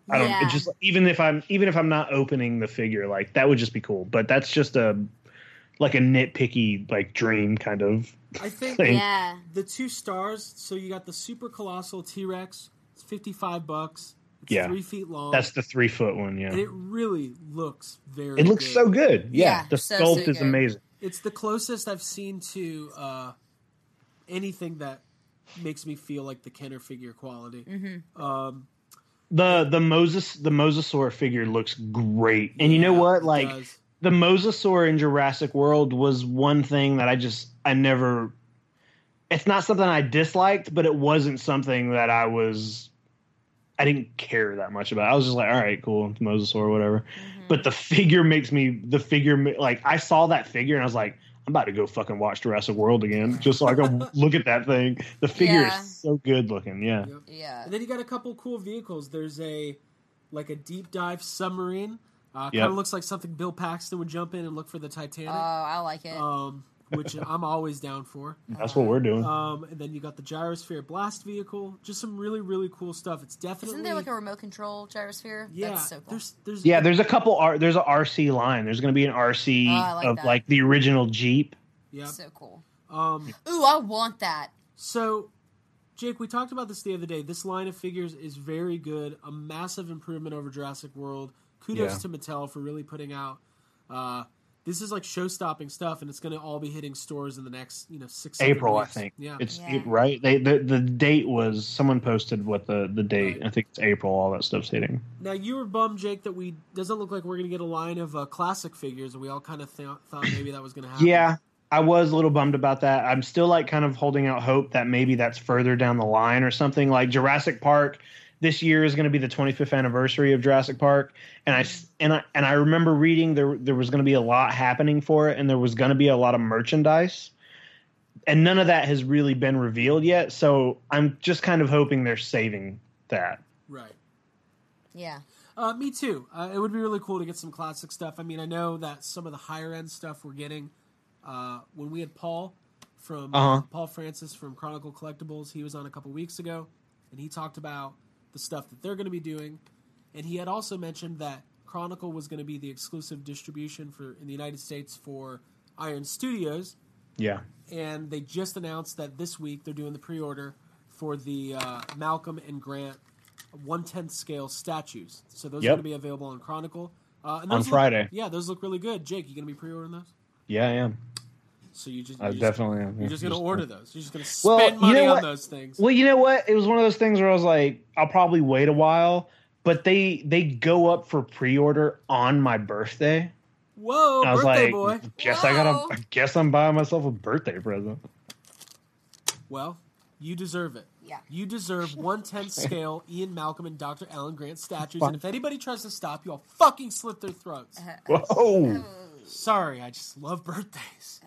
I don't yeah. it just even if I'm even if I'm not opening the figure, like that would just be cool. But that's just a like a nitpicky like dream kind of I think yeah. the two stars, so you got the super colossal T-Rex It's fifty-five bucks. It's yeah. three feet long. That's the three foot one, yeah. And it really looks very It looks good. so good. Yeah. yeah the so, sculpt so is amazing. It's the closest I've seen to uh, anything that makes me feel like the Kenner figure quality. Mm-hmm. Um, the the Moses the Mosasaur figure looks great. And yeah, you know what? Like the Mosasaur in Jurassic World was one thing that I just I never it's not something I disliked, but it wasn't something that I was I didn't care that much about. I was just like, all right, cool, it's Mosasaur or whatever. Mm-hmm. But the figure makes me the figure like I saw that figure and I was like, I'm about to go fucking watch Jurassic World again just so I can look at that thing. The figure yeah. is so good looking, yeah. Yep. Yeah. And then you got a couple cool vehicles. There's a like a deep dive submarine. Uh, kind of yep. looks like something Bill Paxton would jump in and look for the Titanic. Oh, I like it. Um, which I'm always down for. That's what we're doing. Um, and then you got the gyrosphere blast vehicle. Just some really, really cool stuff. It's definitely... Isn't there like a remote control gyrosphere? Yeah. That's so cool. There's, there's, yeah, there's a couple... R, there's an R C line. There's going to be an R C oh, like of that. Like the original Jeep. Yeah. So cool. Um, Ooh, I want that. So, Jake, we talked about this the other day. This line of figures is very good. A massive improvement over Jurassic World. Kudos yeah. to Mattel for really putting out... Uh, This is like show-stopping stuff, and it's going to all be hitting stores in the next, you know, six April, weeks. I think. Yeah, it's yeah. It, right. They the, the date was someone posted what the the date. Right. I think it's April. All that stuff's hitting. Now you were bummed, Jake, that we doesn't look like we're going to get a line of uh, classic figures, and we all kind of th- thought maybe that was going to happen. Yeah, I was a little bummed about that. I'm still like kind of holding out hope that maybe that's further down the line or something. Like Jurassic Park this year is going to be the twenty-fifth anniversary of Jurassic Park, and I and I and I remember reading there there was going to be a lot happening for it, and there was going to be a lot of merchandise, and none of that has really been revealed yet. So I'm just kind of hoping they're saving that. Right. Yeah. Uh, me too. Uh, it would be really cool to get some classic stuff. I mean, I know that some of the higher end stuff we're getting. Uh, when we had Paul from uh-huh. uh, Paul Francis from Chronicle Collectibles, he was on a couple weeks ago, and he talked about the stuff that they're going to be doing. And he had also mentioned that Chronicle was going to be the exclusive distribution for in the United States for Iron Studios. Yeah. And they just announced that this week they're doing the pre-order for the uh, Malcolm and Grant one-tenth scale statues. So those yep. are going to be available on Chronicle. Uh, and on look, Friday. Yeah, those look really good. Jake, you going to be pre-ordering those? Yeah, I am. So you just, you I just definitely am. You're just gonna order those. You're just gonna spend well, money you know on those things. Well, you know what? It was one of those things where I was like, I'll probably wait a while, but they they go up for pre-order on my birthday. Whoa! And I was birthday like, boy. Guess Whoa. I gotta. I guess I'm buying myself a birthday present. Well, you deserve it. Yeah. You deserve one-tenth scale Ian Malcolm and Doctor Alan Grant statues, and if anybody tries to stop you, I'll fucking slit their throats. Whoa. Sorry, I just love birthdays.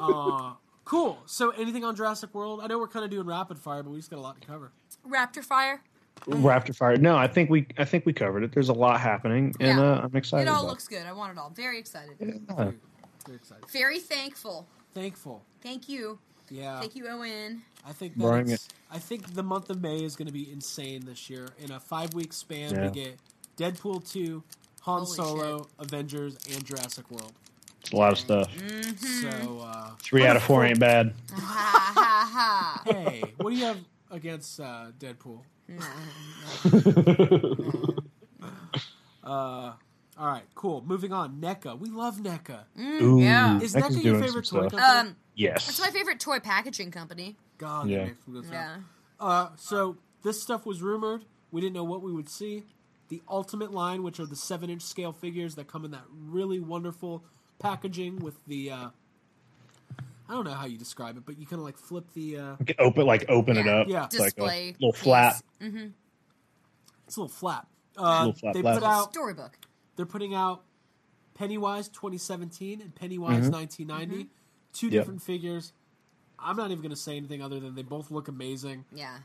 uh, cool. So anything on Jurassic World? I know we're kind of doing rapid fire, but we just got a lot to cover. Raptor fire? Raptor fire. No, I think we I think we covered it. There's a lot happening, and yeah. uh, I'm excited. It all about looks it. good. I want it all. Very excited. Yeah. Very, very excited. Very thankful. Thankful. Thank you. Yeah. Thank you, Owen. I think that's, I think the month of May is going to be insane this year. In a five-week span, yeah. we get Deadpool two, Han Holy Solo, shit. Avengers, and Jurassic World. It's a lot of stuff. Mm-hmm. So uh, three out of four ain't bad. Hey, what do you have against uh, Deadpool? uh, all right, cool. Moving on. NECA. We love NECA. Mm, yeah. Is NECA's NECA your favorite toy company? Um, yes. It's my favorite toy packaging company. God, yeah. yeah. Uh, so this stuff was rumored. We didn't know what we would see. The Ultimate line, which are the seven-inch scale figures that come in that really wonderful packaging with the, uh, I don't know how you describe it, but you kind of like flip the... Uh, you can open, like open yeah. it up. Yeah. It's display. Like a little flap. Yes. Mm-hmm. It's a little flap. Uh, a little flap. They flap. Put out... Storybook. They're putting out Pennywise twenty seventeen and Pennywise mm-hmm. nineteen ninety. Mm-hmm. Two yep. different figures. I'm not even going to say anything other than they both look amazing. Yeah.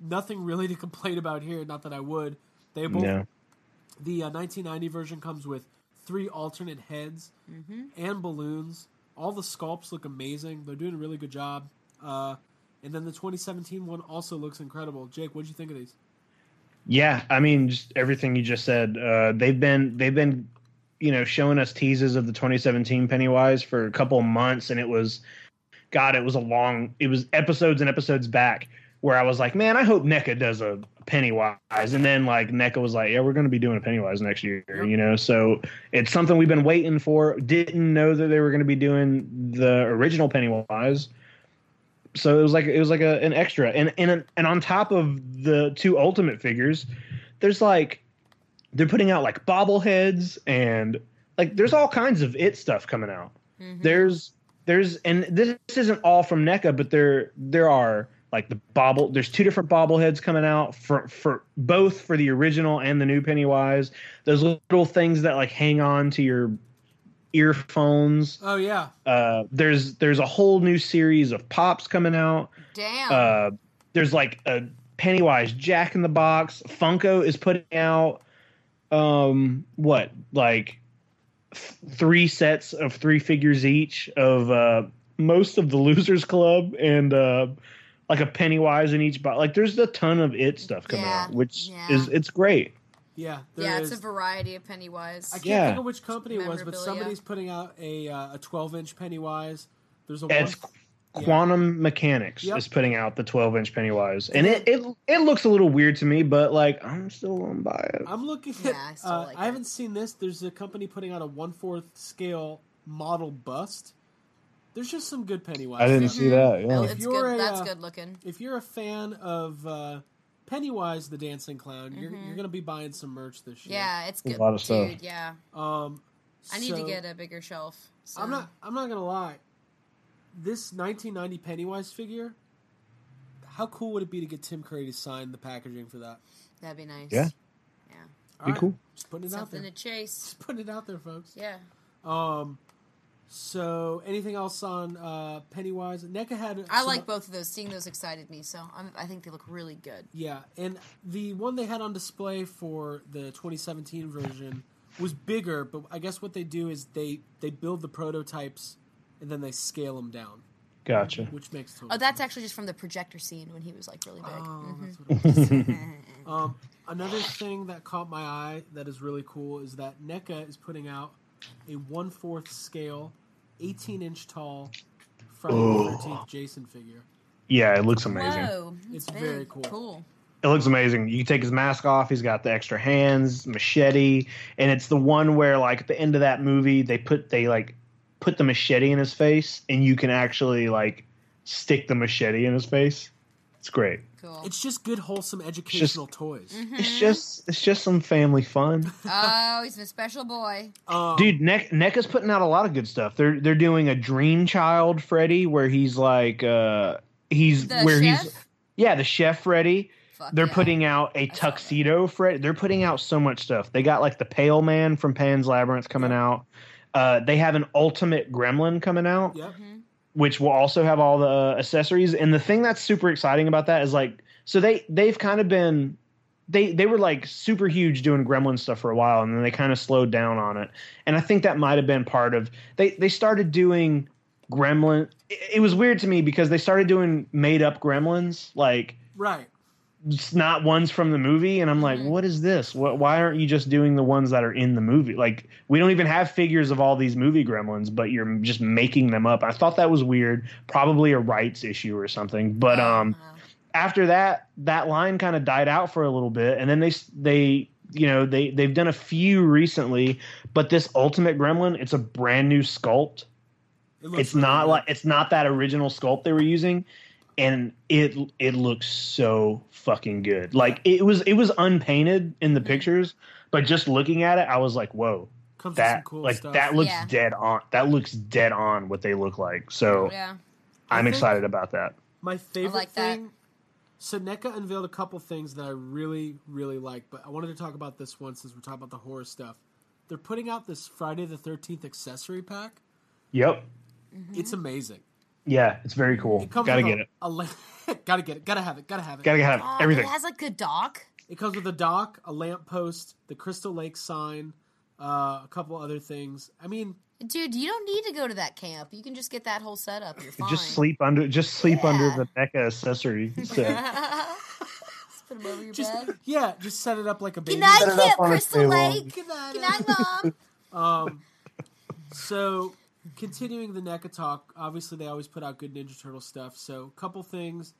Nothing really to complain about here. Not that I would. They both, no. The uh, nineteen ninety version comes with three alternate heads mm-hmm. and balloons. All the sculpts look amazing. They're doing a really good job. Uh, and then the twenty seventeen one also looks incredible. Jake, what did you think of these? Yeah, I mean, just everything you just said. Uh, they've been they've been, you know, showing us teases of the twenty seventeen Pennywise for a couple of months, and it was, God, it was a long. It was episodes and episodes back where I was like, man, I hope NECA does a Pennywise. And then like NECA was like, yeah, we're going to be doing a Pennywise next year, you know? So it's something we've been waiting for. Didn't know that they were going to be doing the original Pennywise. So it was like, it was like a, an extra. And, and, and on top of the two Ultimate figures, there's like, they're putting out like bobbleheads and like, there's all kinds of It stuff coming out. Mm-hmm. There's, there's, and this isn't all from NECA, but there, there are, like the bobble, there's two different bobbleheads coming out for, for both for the original and the new Pennywise. Those little things that like hang on to your earphones. Oh yeah. Uh, there's there's a whole new series of pops coming out. Damn. Uh, there's like a Pennywise Jack in the Box. Funko is putting out um, what like f- three sets of three figures each of uh, most of the Losers Club and. Uh, Like a Pennywise in each box. Like there's a ton of It stuff coming yeah, out, which yeah. is it's great. Yeah, yeah, it's is. a variety of Pennywise. I can't yeah. think of which company it was, but somebody's putting out a uh, a twelve inch Pennywise. There's a it's one... Quantum yeah. Mechanics yep. is putting out the twelve inch Pennywise, and it, it it looks a little weird to me, but like I'm still gonna buy it. I'm looking at. Yeah, I, still uh, like I haven't it. seen this. There's a company putting out a one fourth scale model bust. There's just some good Pennywise. I didn't stuff. see that. Yeah, if you're good. A, that's good looking. If you're a fan of uh, Pennywise the Dancing Clown, mm-hmm. you're you're gonna be buying some merch this year. Yeah, it's good. A lot of stuff. Dude, yeah. Um, I so, need to get a bigger shelf. So. I'm not. I'm not gonna lie. This nineteen ninety Pennywise figure. How cool would it be to get Tim Curry to sign the packaging for that? That'd be nice. Yeah. Yeah. All be right. cool. Just putting it Something out there. Something to chase. Just putting it out there, folks. Yeah. Um. So, anything else on uh, Pennywise? NECA had. I like both of those. Seeing those excited me, so I'm, I think they look really good. Yeah, and the one they had on display for the twenty seventeen version was bigger, but I guess what they do is they, they build the prototypes and then they scale them down. Gotcha. Which makes total sense. Oh, that's actually just from the projector scene when he was like really big. Oh, mm-hmm. that's what it was. um, another thing that caught my eye that is really cool is that NECA is putting out a one fourth scale eighteen inch tall Friday the thirteenth Jason figure. Yeah, it looks amazing. Whoa, it's big. very cool. cool. It looks amazing. You take his mask off, he's got the extra hands, machete, and it's the one where like at the end of that movie they put they like put the machete in his face and you can actually like stick the machete in his face. It's great. Cool. It's just good, wholesome, educational just, toys. Mm-hmm. It's just, it's just some family fun. Oh, he's a special boy, um, dude. Ne- NECA's putting out a lot of good stuff. They're they're doing a Dream Child Freddy where he's like, uh, he's the where chef? he's yeah, the chef Freddy. Fuck they're yeah. putting out a I tuxedo Freddy. They're putting out so much stuff. They got like the Pale Man from Pan's Labyrinth coming yeah. out. Uh, they have an Ultimate Gremlin coming out. Yeah. Mm-hmm. Which will also have all the uh, accessories. And the thing that's super exciting about that is like, so they, they've kind of been, they, they were like super huge doing Gremlin stuff for a while. And then they kind of slowed down on it. And I think that might've been part of, they, they started doing Gremlin. It, it was weird to me because they started doing made up Gremlins, like, right. It's not ones from the movie. And I'm like, mm-hmm. what is this? What, why aren't you just doing the ones that are in the movie? Like, we don't even have figures of all these movie Gremlins, but you're just making them up. I thought that was weird. Probably a rights issue or something. But um, wow. after that, that line kind of died out for a little bit. And then they, they, you know, they, they've done a few recently, but this Ultimate Gremlin, it's a brand new sculpt. It it's really not good. like, it's not that original sculpt they were using. And it it looks so fucking good. Like it was it was unpainted in the pictures, but just looking at it, I was like, "Whoa, Comes that cool like stuff. that looks yeah. dead on. That looks dead on what they look like." So yeah. I'm excited about that. My favorite like thing. That. So NECA unveiled a couple things that I really really like, but I wanted to talk about this one since we're talking about the horror stuff. They're putting out this Friday the thirteenth accessory pack. Yep, mm-hmm. It's amazing. Yeah, it's very cool. It gotta get a, it. A, gotta get it. Gotta have it. Gotta have it. Gotta have oh, everything. It has like the dock. It comes with a dock, a lamppost, the Crystal Lake sign, uh, a couple other things. I mean, dude, you don't need to go to that camp. You can just get that whole setup. You're fine. Just sleep under. Just sleep yeah. under the NECA accessory set. Just put them over your just, bed. Yeah, just set it up like a baby. Good night, Camp Crystal Lake. Good night, Good night Mom. um, so. Continuing the NECA talk, obviously they always put out good Ninja Turtle stuff. So, a couple things.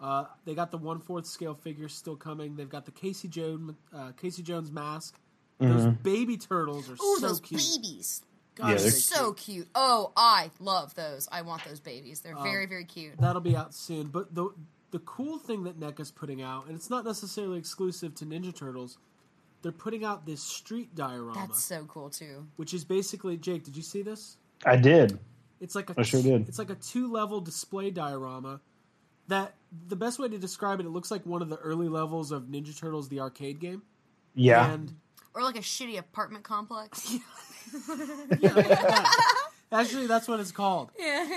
Uh, they got the one fourth scale figures still coming. They've got the Casey Jones, uh, Casey Jones mask. Mm-hmm. Those baby turtles are Ooh, so cute. Those babies. God, yeah, they're so cute. cute. Oh, I love those. I want those babies. They're um, very, very cute. That'll be out soon. But the the cool thing that NECA's putting out, and it's not necessarily exclusive to Ninja Turtles, they're putting out this street diorama. That's so cool, too. Which is basically, Jake, did you see this? I did. It's like a I sure did. It's like a two-level display diorama that the best way to describe it, it looks like one of the early levels of Ninja Turtles, the arcade game. Yeah. And, or like a shitty apartment complex. yeah, like that. Actually, that's what it's called. Yeah.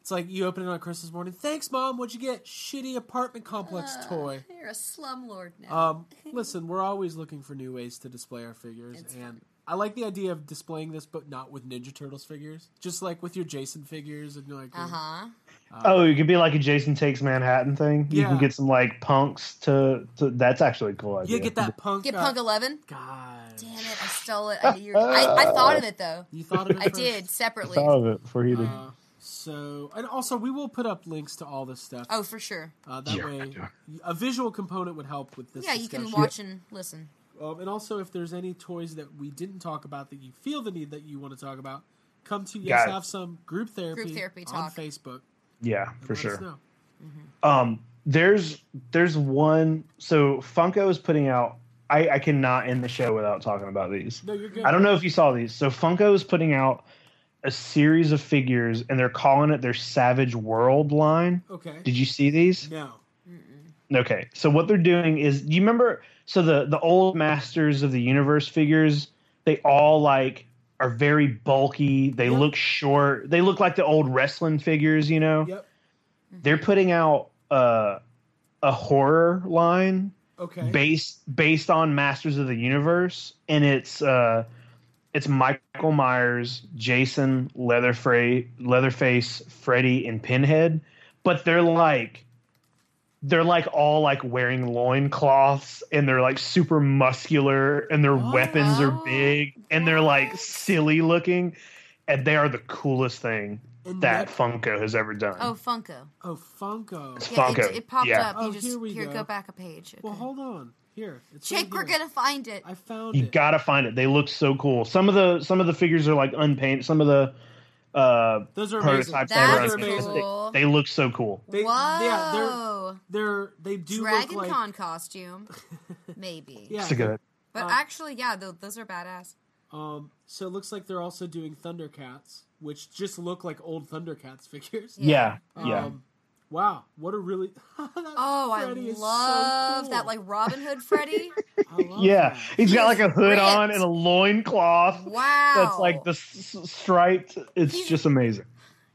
It's like you open it on Christmas morning. Thanks, Mom. What'd you get? Shitty apartment complex uh, toy. You're a slumlord now. Um, listen, we're always looking for new ways to display our figures. It's and fun. I like the idea of displaying this, but not with Ninja Turtles figures. Just like with your Jason figures. and like. Uh-huh. Uh, oh, it could be like a Jason Takes Manhattan thing. You yeah. can get some like punks to, to... That's actually a cool idea. You get that punk... Get uh, Punk eleven? God. Damn it, I stole it. I, your, I, I thought of it, though. You thought of it I first? did, separately. I thought of it before you did. Uh, So, and also we will put up links to all this stuff. Oh, for sure. Uh, that yeah, way, yeah. a visual component would help with this. Yeah, discussion. You can watch and listen. Um, and also, if there's any toys that we didn't talk about that you feel the need that you want to talk about, come to Got yes it. have some group therapy, group therapy talk. on Facebook. Yeah, for let sure. Us know. Mm-hmm. Um, there's there's one. So Funko is putting out. I, I cannot end the show without talking about these. No, you're good. I don't know if you saw these. So Funko is putting out a series of figures, and they're calling it their Savage World line. Okay. Did you see these? No. Mm-mm. Okay. So what they're doing is, do you remember? So the the old Masters of the Universe figures, they all like are very bulky. They yep. look short. They look like the old wrestling figures, you know. Yep. Mm-hmm. They're putting out uh, a horror line. Okay. Based based on Masters of the Universe, and it's. Uh, It's Michael Myers, Jason, Leatherface, Leatherface, Freddy, and Pinhead, but they're like, they're like all like wearing loincloths, and they're like super muscular, and their oh, weapons wow. are big, and they're like silly looking, and they are the coolest thing and that N E C A Funko has ever done. Oh, Funko! Oh, Funko! It's yeah, Funko. It, it popped yeah. up. You oh, just, here we here, go. go back a page. Okay. Well, hold on. Here, it's Jake, we're gonna find it. I found it. You gotta find it. They look so cool. Some of the some of the figures are like unpainted. Some of the uh, those are prototypes that are cool. They, they look so cool. They, Whoa! Yeah, they're, they're they do Dragon look like... Con costume, maybe. Yeah, so good. But uh, actually, yeah, the, those are badass. Um, so it looks like they're also doing Thundercats, which just look like old Thundercats figures. Yeah, yeah. yeah. Um, Wow, what a really... oh, Freddy I love so cool. that, like, Robin Hood Freddy. I love yeah, that. he's got, like, a hood ripped. on and a loincloth. Wow. That's, like, the s- striped. It's he's... just amazing.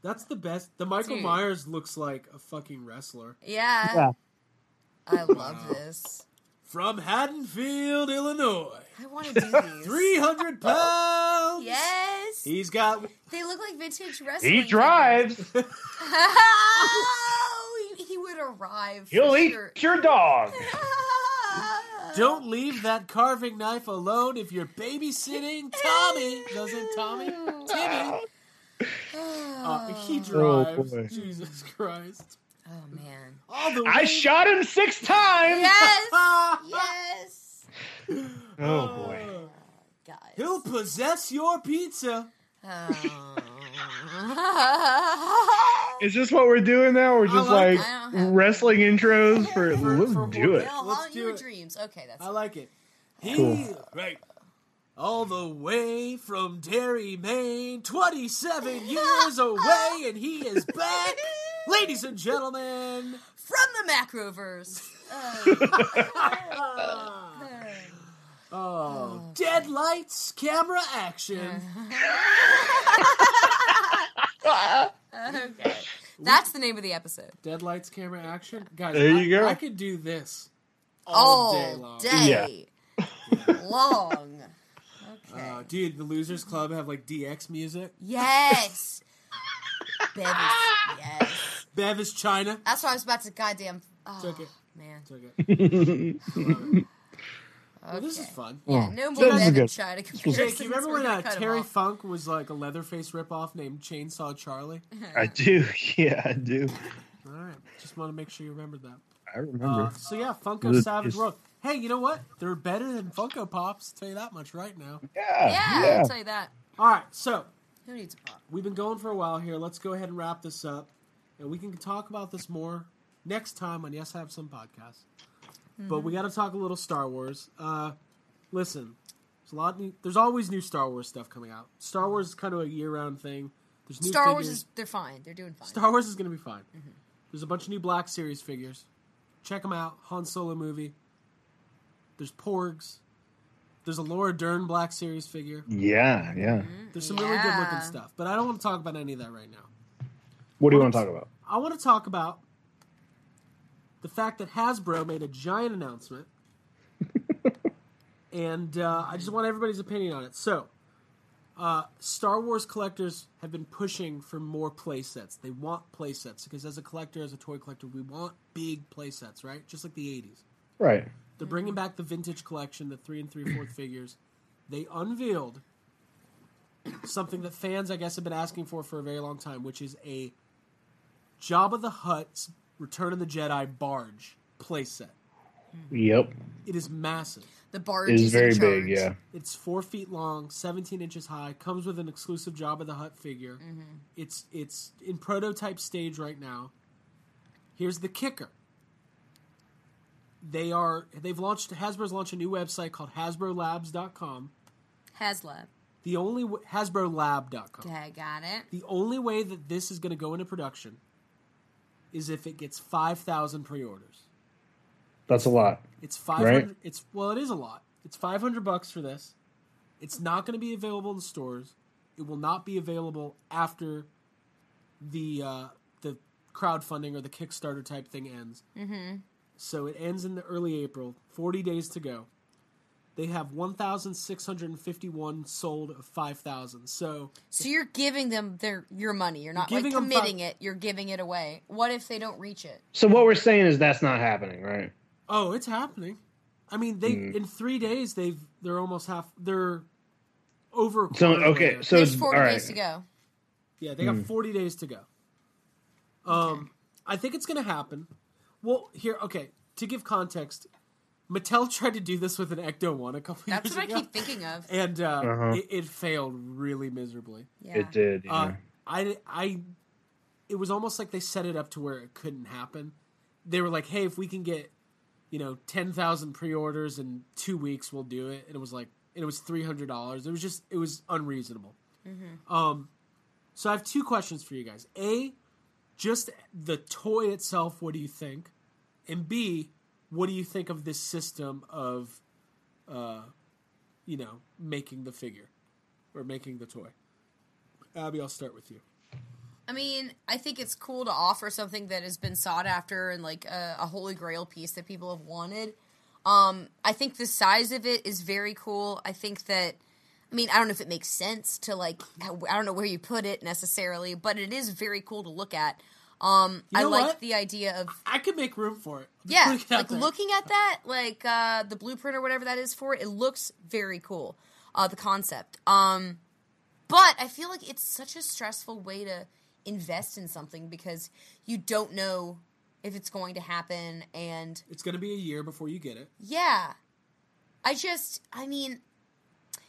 That's the best. The Michael Dude. Myers looks like a fucking wrestler. Yeah. yeah. I love wow. this. From Haddonfield, Illinois. I want to do these. three hundred pounds Yes. He's got... They look like vintage wrestling. He drives. oh, he, he would arrive. He'll eat sure. your dog. Don't leave that carving knife alone if you're babysitting Tommy. Doesn't Tommy? Timmy. Uh, he drives. Oh, Jesus Christ. Oh, man. All the I shot him six times. Yes. yes. Oh, boy. Oh, guys. He'll possess your pizza. Oh. Is this what we're doing now? We're just like, like wrestling intros for, for let's for do it. Hell, let's do your it. dreams. Okay, that's I cool. like it. He, cool. Right. All the way from Derry, Maine, twenty-seven years away, and he is back. Ladies and gentlemen, from the Macroverse. Oh. oh. oh. Dead lights, camera, action. okay. That's the name of the episode. Dead lights, camera, action. Guys, there you I, go. I could do this all, all day long. Day yeah. long. Okay. Uh, dude, the Losers Club have like D X music. Yes. Bev is, yes. Bev is China. That's what I was about to goddamn... Oh, Took it. man. Took it. okay. Well, this is fun. Yeah, no more so Bev is China comparisons. Jake, you remember when uh, Terry Funk was like a Leatherface ripoff named Chainsaw Charlie? I do. Yeah, I do. All right. Just want to make sure you remembered that. I remember. Uh, so yeah, Funko it's, Savage it's, World. Hey, you know what? They're better than Funko Pops. I'll tell you that much right now. Yeah, yeah, yeah. I'll tell you that. All right, so who needs a pop? We've been going for a while here. Let's go ahead and wrap this up, and we can talk about this more next time on Yes I Have Some Podcast. Mm-hmm. But we got to talk a little Star Wars. Uh, listen, there's a lot. Of new, there's always new Star Wars stuff coming out. Star Wars is kind of a year-round thing. There's new Star figures. Wars is they're fine. They're doing fine. Star Wars is going to be fine. Mm-hmm. There's a bunch of new Black Series figures. Check them out. Han Solo movie. There's Porgs. There's a Laura Dern Black Series figure. Yeah, yeah. There's some yeah. really good looking stuff, but I don't want to talk about any of that right now. What do you want to talk about? I want to talk about the fact that Hasbro made a giant announcement, and uh, I just want everybody's opinion on it. So, uh, Star Wars collectors have been pushing for more play sets. They want play sets because as a collector, as a toy collector, we want big play sets, right? Just like the eighties. Right. They're bringing back the vintage collection, the three and three-fourth figures. They unveiled something that fans, I guess, have been asking for for a very long time, which is a Jabba the Hutt's Return of the Jedi barge playset. Yep. It is massive. The barge it is, is very big, yeah. It's four feet long, seventeen inches high, comes with an exclusive Jabba the Hutt figure. Mm-hmm. It's it's in prototype stage right now. Here's the kicker. They are, they've launched, Hasbro's launched a new website called hasbro labs dot com. HasLab. The only, w- hasbro lab dot com. Okay, got it. The only way that this is going to go into production is if it gets five thousand pre-orders. That's a lot. It's five hundred, right? It's, well, it is a lot. It's five hundred bucks for this. It's not going to be available in stores. It will not be available after the, uh, the crowdfunding or the Kickstarter type thing ends. Mm-hmm. So it ends in the early April, forty days to go. They have one thousand six hundred fifty-one sold of five thousand. So so you're giving them their your money. You're not like committing five, it. You're giving it away. What if they don't reach it? So what we're saying is that's not happening, right? Oh, it's happening. I mean, they mm. in three days, they've, they're almost half. They're over. So, okay, so there's forty all right. days to go. Yeah, they got mm. forty days to go. Um, okay. I think it's going to happen. Well, here, okay, to give context, Mattel tried to do this with an Ecto one a couple That's years ago. That's what I keep thinking of. And uh, uh-huh. it, it failed really miserably. Yeah. It did, yeah. Uh, I, I, it was almost like they set it up to where it couldn't happen. They were like, hey, if we can get, you know, ten thousand pre-orders in two weeks, we'll do it. And it was like, and it was three hundred dollars. It was just, it was unreasonable. Mm-hmm. Um, so I have two questions for you guys. A, just the toy itself, what do you think? And B, what do you think of this system of, uh, you know, making the figure or making the toy? Abby, I'll start with you. I mean, I think it's cool to offer something that has been sought after and like a, a holy grail piece that people have wanted. Um, I think the size of it is very cool. I think that, I mean, I don't know if it makes sense to like, I don't know where you put it necessarily, but it is very cool to look at. Um, you know I like what? the idea of... I could make room for it. Yeah, like there. Looking at that, like uh, the blueprint or whatever that is for it, it looks very cool, uh, the concept. Um, but I feel like it's such a stressful way to invest in something because you don't know if it's going to happen and... It's going to be a year before you get it. Yeah. I just, I mean...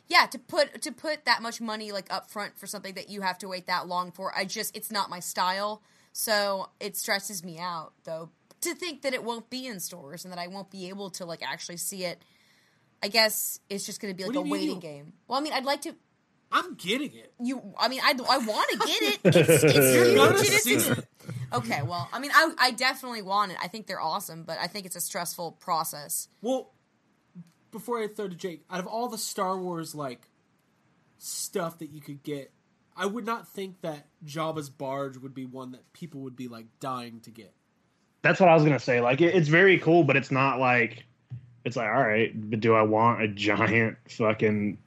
Yeah, to put to put that much money like up front for something that you have to wait that long for, I just it's not my style. So it stresses me out though to think that it won't be in stores and that I won't be able to like actually see it. I guess it's just going to be like a waiting game. Well, I mean, I'd like to. I'm getting it. You, I mean, I I want to get it. It's, it's huge. It. Okay, well, I mean, I I definitely want it. I think they're awesome, but I think it's a stressful process. Well. Before I throw to Jake, out of all the Star Wars like stuff that you could get, I would not think that Jabba's barge would be one that people would be like dying to get. That's what I was gonna say. Like, it, it's very cool, but it's not like it's like all right, but do I want a giant fucking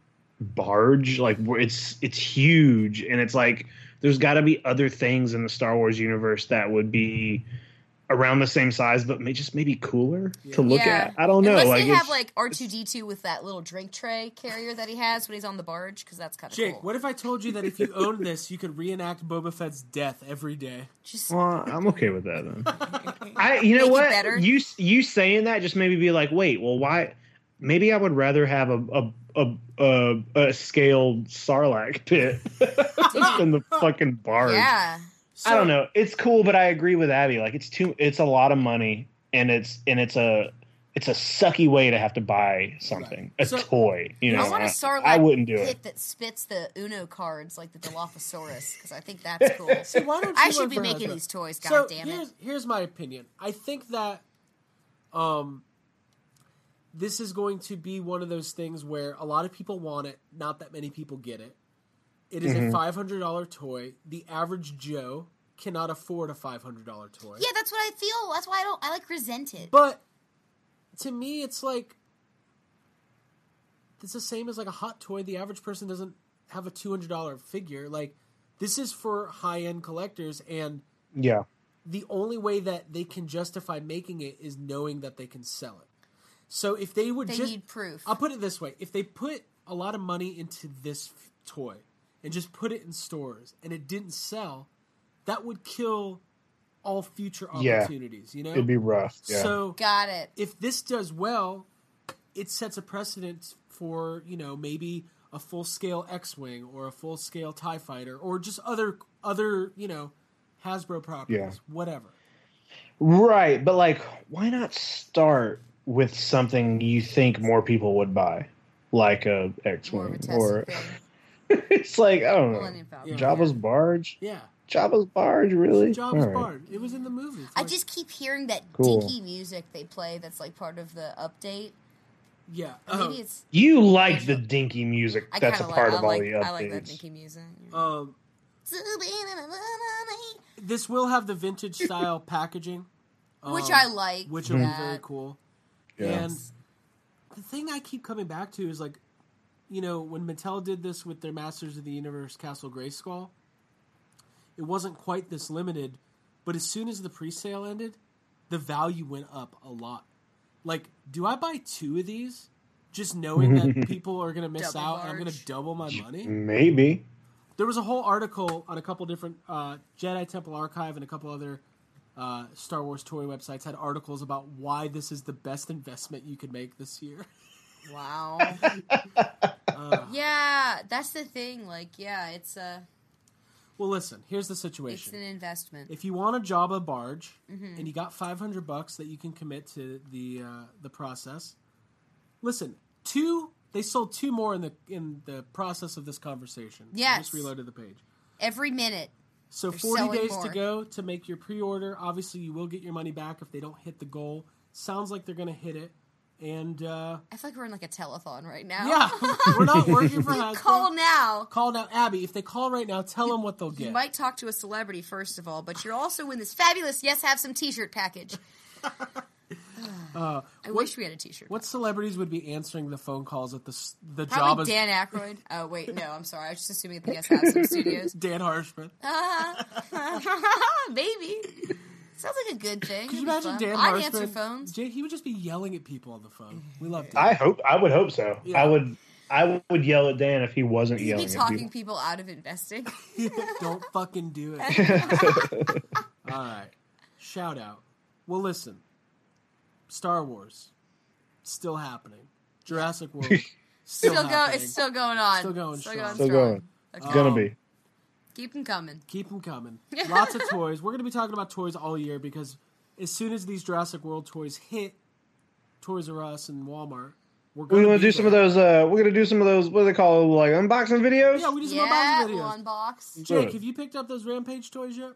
barge? Like, it's it's huge, and it's like there's got to be other things in the Star Wars universe that would be around the same size, but may just maybe cooler yeah. to look yeah. at. I don't know. Unless like, they have like R two D two with that little drink tray carrier that he has when he's on the barge, because that's kind of cool. Jake, what if I told you that if you owned this, you could reenact Boba Fett's death every day? Just well, I'm okay with that then. I, you know what? Better. You you saying that just made me be like, wait, well, why? Maybe I would rather have a a a, a, a scaled sarlacc pit than the fucking barge. Yeah. So, I don't know. It's cool, but I agree with Abby. Like it's too. It's a lot of money, and it's and it's a it's a sucky way to have to buy something, right. a so, toy. You know, I want a Sarlacc I wouldn't do pit it. That spits the Uno cards like the Dilophosaurus, because I think that's cool. So why don't you I should be making these toys? God so damn it! Here's, here's my opinion. I think that um, this is going to be one of those things where a lot of people want it, not that many people get it. It is mm-hmm. a five hundred dollars toy. The average Joe cannot afford a five hundred dollars toy. Yeah, that's what I feel. That's why I don't. I like resent it. But to me, it's like it's the same as like a hot toy. The average person doesn't have a two hundred dollars figure. Like this is for high-end collectors, and yeah, the only way that they can justify making it is knowing that they can sell it. So if they would, they just, need proof. I'll put it this way: if they put a lot of money into this f- toy. And just put it in stores, and it didn't sell, that would kill all future opportunities, yeah. you know? It'd be rough, yeah. So, got it. If this does well, it sets a precedent for, you know, maybe a full-scale X-Wing or a full-scale TIE Fighter or just other, other you know, Hasbro properties, yeah. whatever. Right, but, like, why not start with something you think more people would buy, like a X-Wing or... or... It's like, I don't know. Yeah, Jabba's yeah. barge? Yeah. Jabba's barge, really? Jabba's right. barge. It was in the movie. Like... I just keep hearing that cool. dinky music they play that's like part of the update. Yeah. Uh-huh. Maybe it's... You like the dinky music I that's a part like, of all like, the updates. I like that dinky music. Um, this will have the vintage style packaging. Um, which I like. Which will be very cool. Yeah. And the thing I keep coming back to is like, you know, when Mattel did this with their Masters of the Universe Castle Grayskull, it wasn't quite this limited, but as soon as the pre-sale ended, the value went up a lot. Like, do I buy two of these just knowing that people are going to miss double out large. And I'm going to double my money? Maybe. There was a whole article on a couple different uh, Jedi Temple Archive and a couple other uh, Star Wars toy websites had articles about why this is the best investment you could make this year. Wow. uh, yeah, that's the thing. Like, yeah, it's a... Well, listen, here's the situation. It's an investment. If you want a Jabba barge, mm-hmm. and you got five hundred bucks that you can commit to the uh, the process, listen, two, they sold two more in the in the process of this conversation. Yes. I just reloaded the page. Every minute. So forty days more. To go to make your pre-order. Obviously, you will get your money back if they don't hit the goal. Sounds like they're going to hit it. And uh, I feel like we're in like a telethon right now. Yeah, we're not working for Hasbro. Call now. Call now, Abby. If they call right now, tell you, them what they'll get. You might talk to a celebrity first of all, but you're also in this fabulous Yes Have Some T-shirt package. uh, I what, wish we had a T-shirt. What package. Celebrities would be answering the phone calls at the the Probably Jabba's? Dan Aykroyd. Oh wait, no, I'm sorry. I was just assuming at the Yes Have Some Studios. Dan Harshman. Uh, maybe. Sounds like a good thing. Could you imagine Dan Harshman? I'd answer phones. Jake, he would just be yelling at people on the phone. We love Dan. I hope. I would hope so. Yeah. I would. I would yell at Dan if he wasn't He'd yelling. Be talking at people. people out of investing. Don't fucking do it. All right. Shout out. Well, listen. Star Wars, still happening. Jurassic World, still, still going. It's still going on. Still going. Still strong. going. Still going. Okay. Um, Gonna be. Keep them coming. Keep them coming. Lots of toys. We're going to be talking about toys all year because as soon as these Jurassic World toys hit Toys R Us and Walmart, we're going we to do there. some of those. Uh, we're going to do some of those. What do they call like unboxing videos? Yeah, we do some yeah, unboxing videos. We'll unbox. Jake, have you picked up those Rampage toys yet?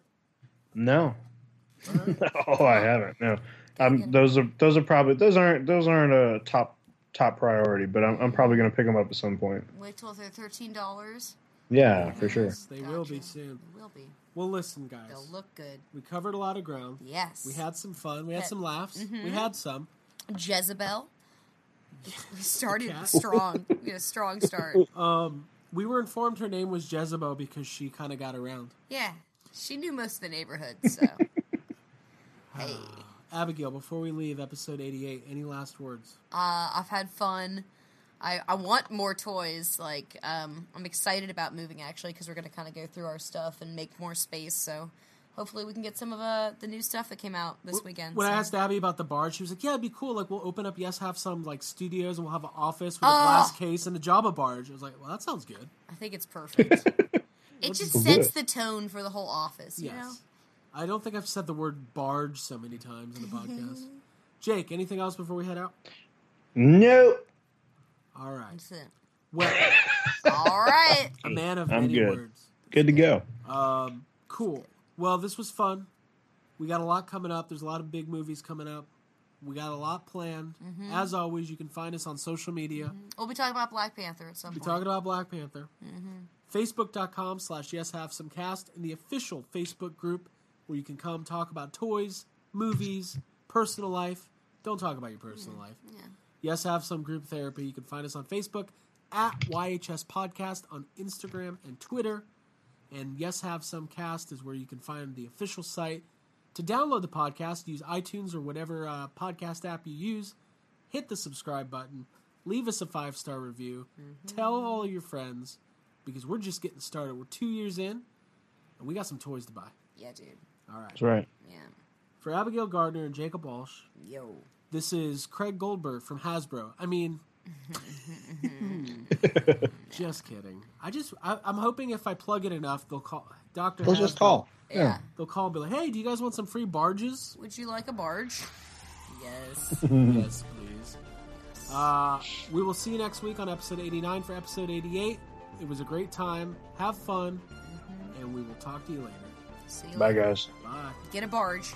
No. Right. oh, I haven't. No. Um, those are those are probably those aren't those aren't a top top priority. But I'm I'm probably going to pick them up at some point. Wait till they're thirteen dollars. Yeah, for sure. Yes, they gotcha. will be soon. They will be. Well, listen, guys. They'll look good. We covered a lot of ground. Yes. We had some fun. We had that, some laughs. Mm-hmm. We had some. Jezebel. We started strong. We had a strong start. Um, we were informed her name was Jezebel because she kind of got around. Yeah. She knew most of the neighborhood, so. Hey. Abigail, before we leave episode eighty-eight, any last words? Uh, I've had fun. I, I want more toys. Like, um, I'm excited about moving, actually, because we're going to kind of go through our stuff and make more space, so hopefully we can get some of uh, the new stuff that came out this well, weekend. When so. I asked Abby about the bar, she was like, yeah, it'd be cool. Like, we'll open up, yes, have some, like, studios, and we'll have an office with oh. a glass case and a Jabba barge. I was like, well, that sounds good. I think it's perfect. It just sets the tone for the whole office, you yes. know? I don't think I've said the word barge so many times in the podcast. Jake, anything else before we head out? Nope. All right. That's it. Well, all right. A man of I'm many good. words. Good to go. Um, cool. Well, this was fun. We got a lot coming up. There's a lot of big movies coming up. We got a lot planned. Mm-hmm. As always, you can find us on social media. Mm-hmm. We'll be talking about Black Panther at some we'll point. We'll be talking about Black Panther. Mm-hmm. Facebook.com slash yes have some cast in the official Facebook group, where you can come talk about toys, movies, personal life. Don't talk about your personal yeah, life. Yeah. Yes, have some group therapy. You can find us on Facebook, at Y H S Podcast, on Instagram and Twitter. And Yes, Have Some Cast is where you can find the official site. To download the podcast, use iTunes or whatever uh, podcast app you use. Hit the subscribe button. Leave us a five-star review. Mm-hmm. Tell all your friends, because we're just getting started. We're two years in, and we got some toys to buy. Yeah, dude. All right. That's right. Yeah. For Abigail Gardner and Jacob Walsh, yo, this is Craig Goldberg from Hasbro. I mean, just kidding. I just, I, I'm hoping if I plug it enough, they'll call. Doctor They'll Hasbro, just call. Yeah. They'll call and be like, hey, do you guys want some free barges? Would you like a barge? Yes. Yes, please. Yes. Uh, we will see you next week on episode eighty-nine for episode eighty-eight. It was a great time. Have fun. Mm-hmm. And we will talk to you later. See you Bye, later. guys. Bye. Get a barge.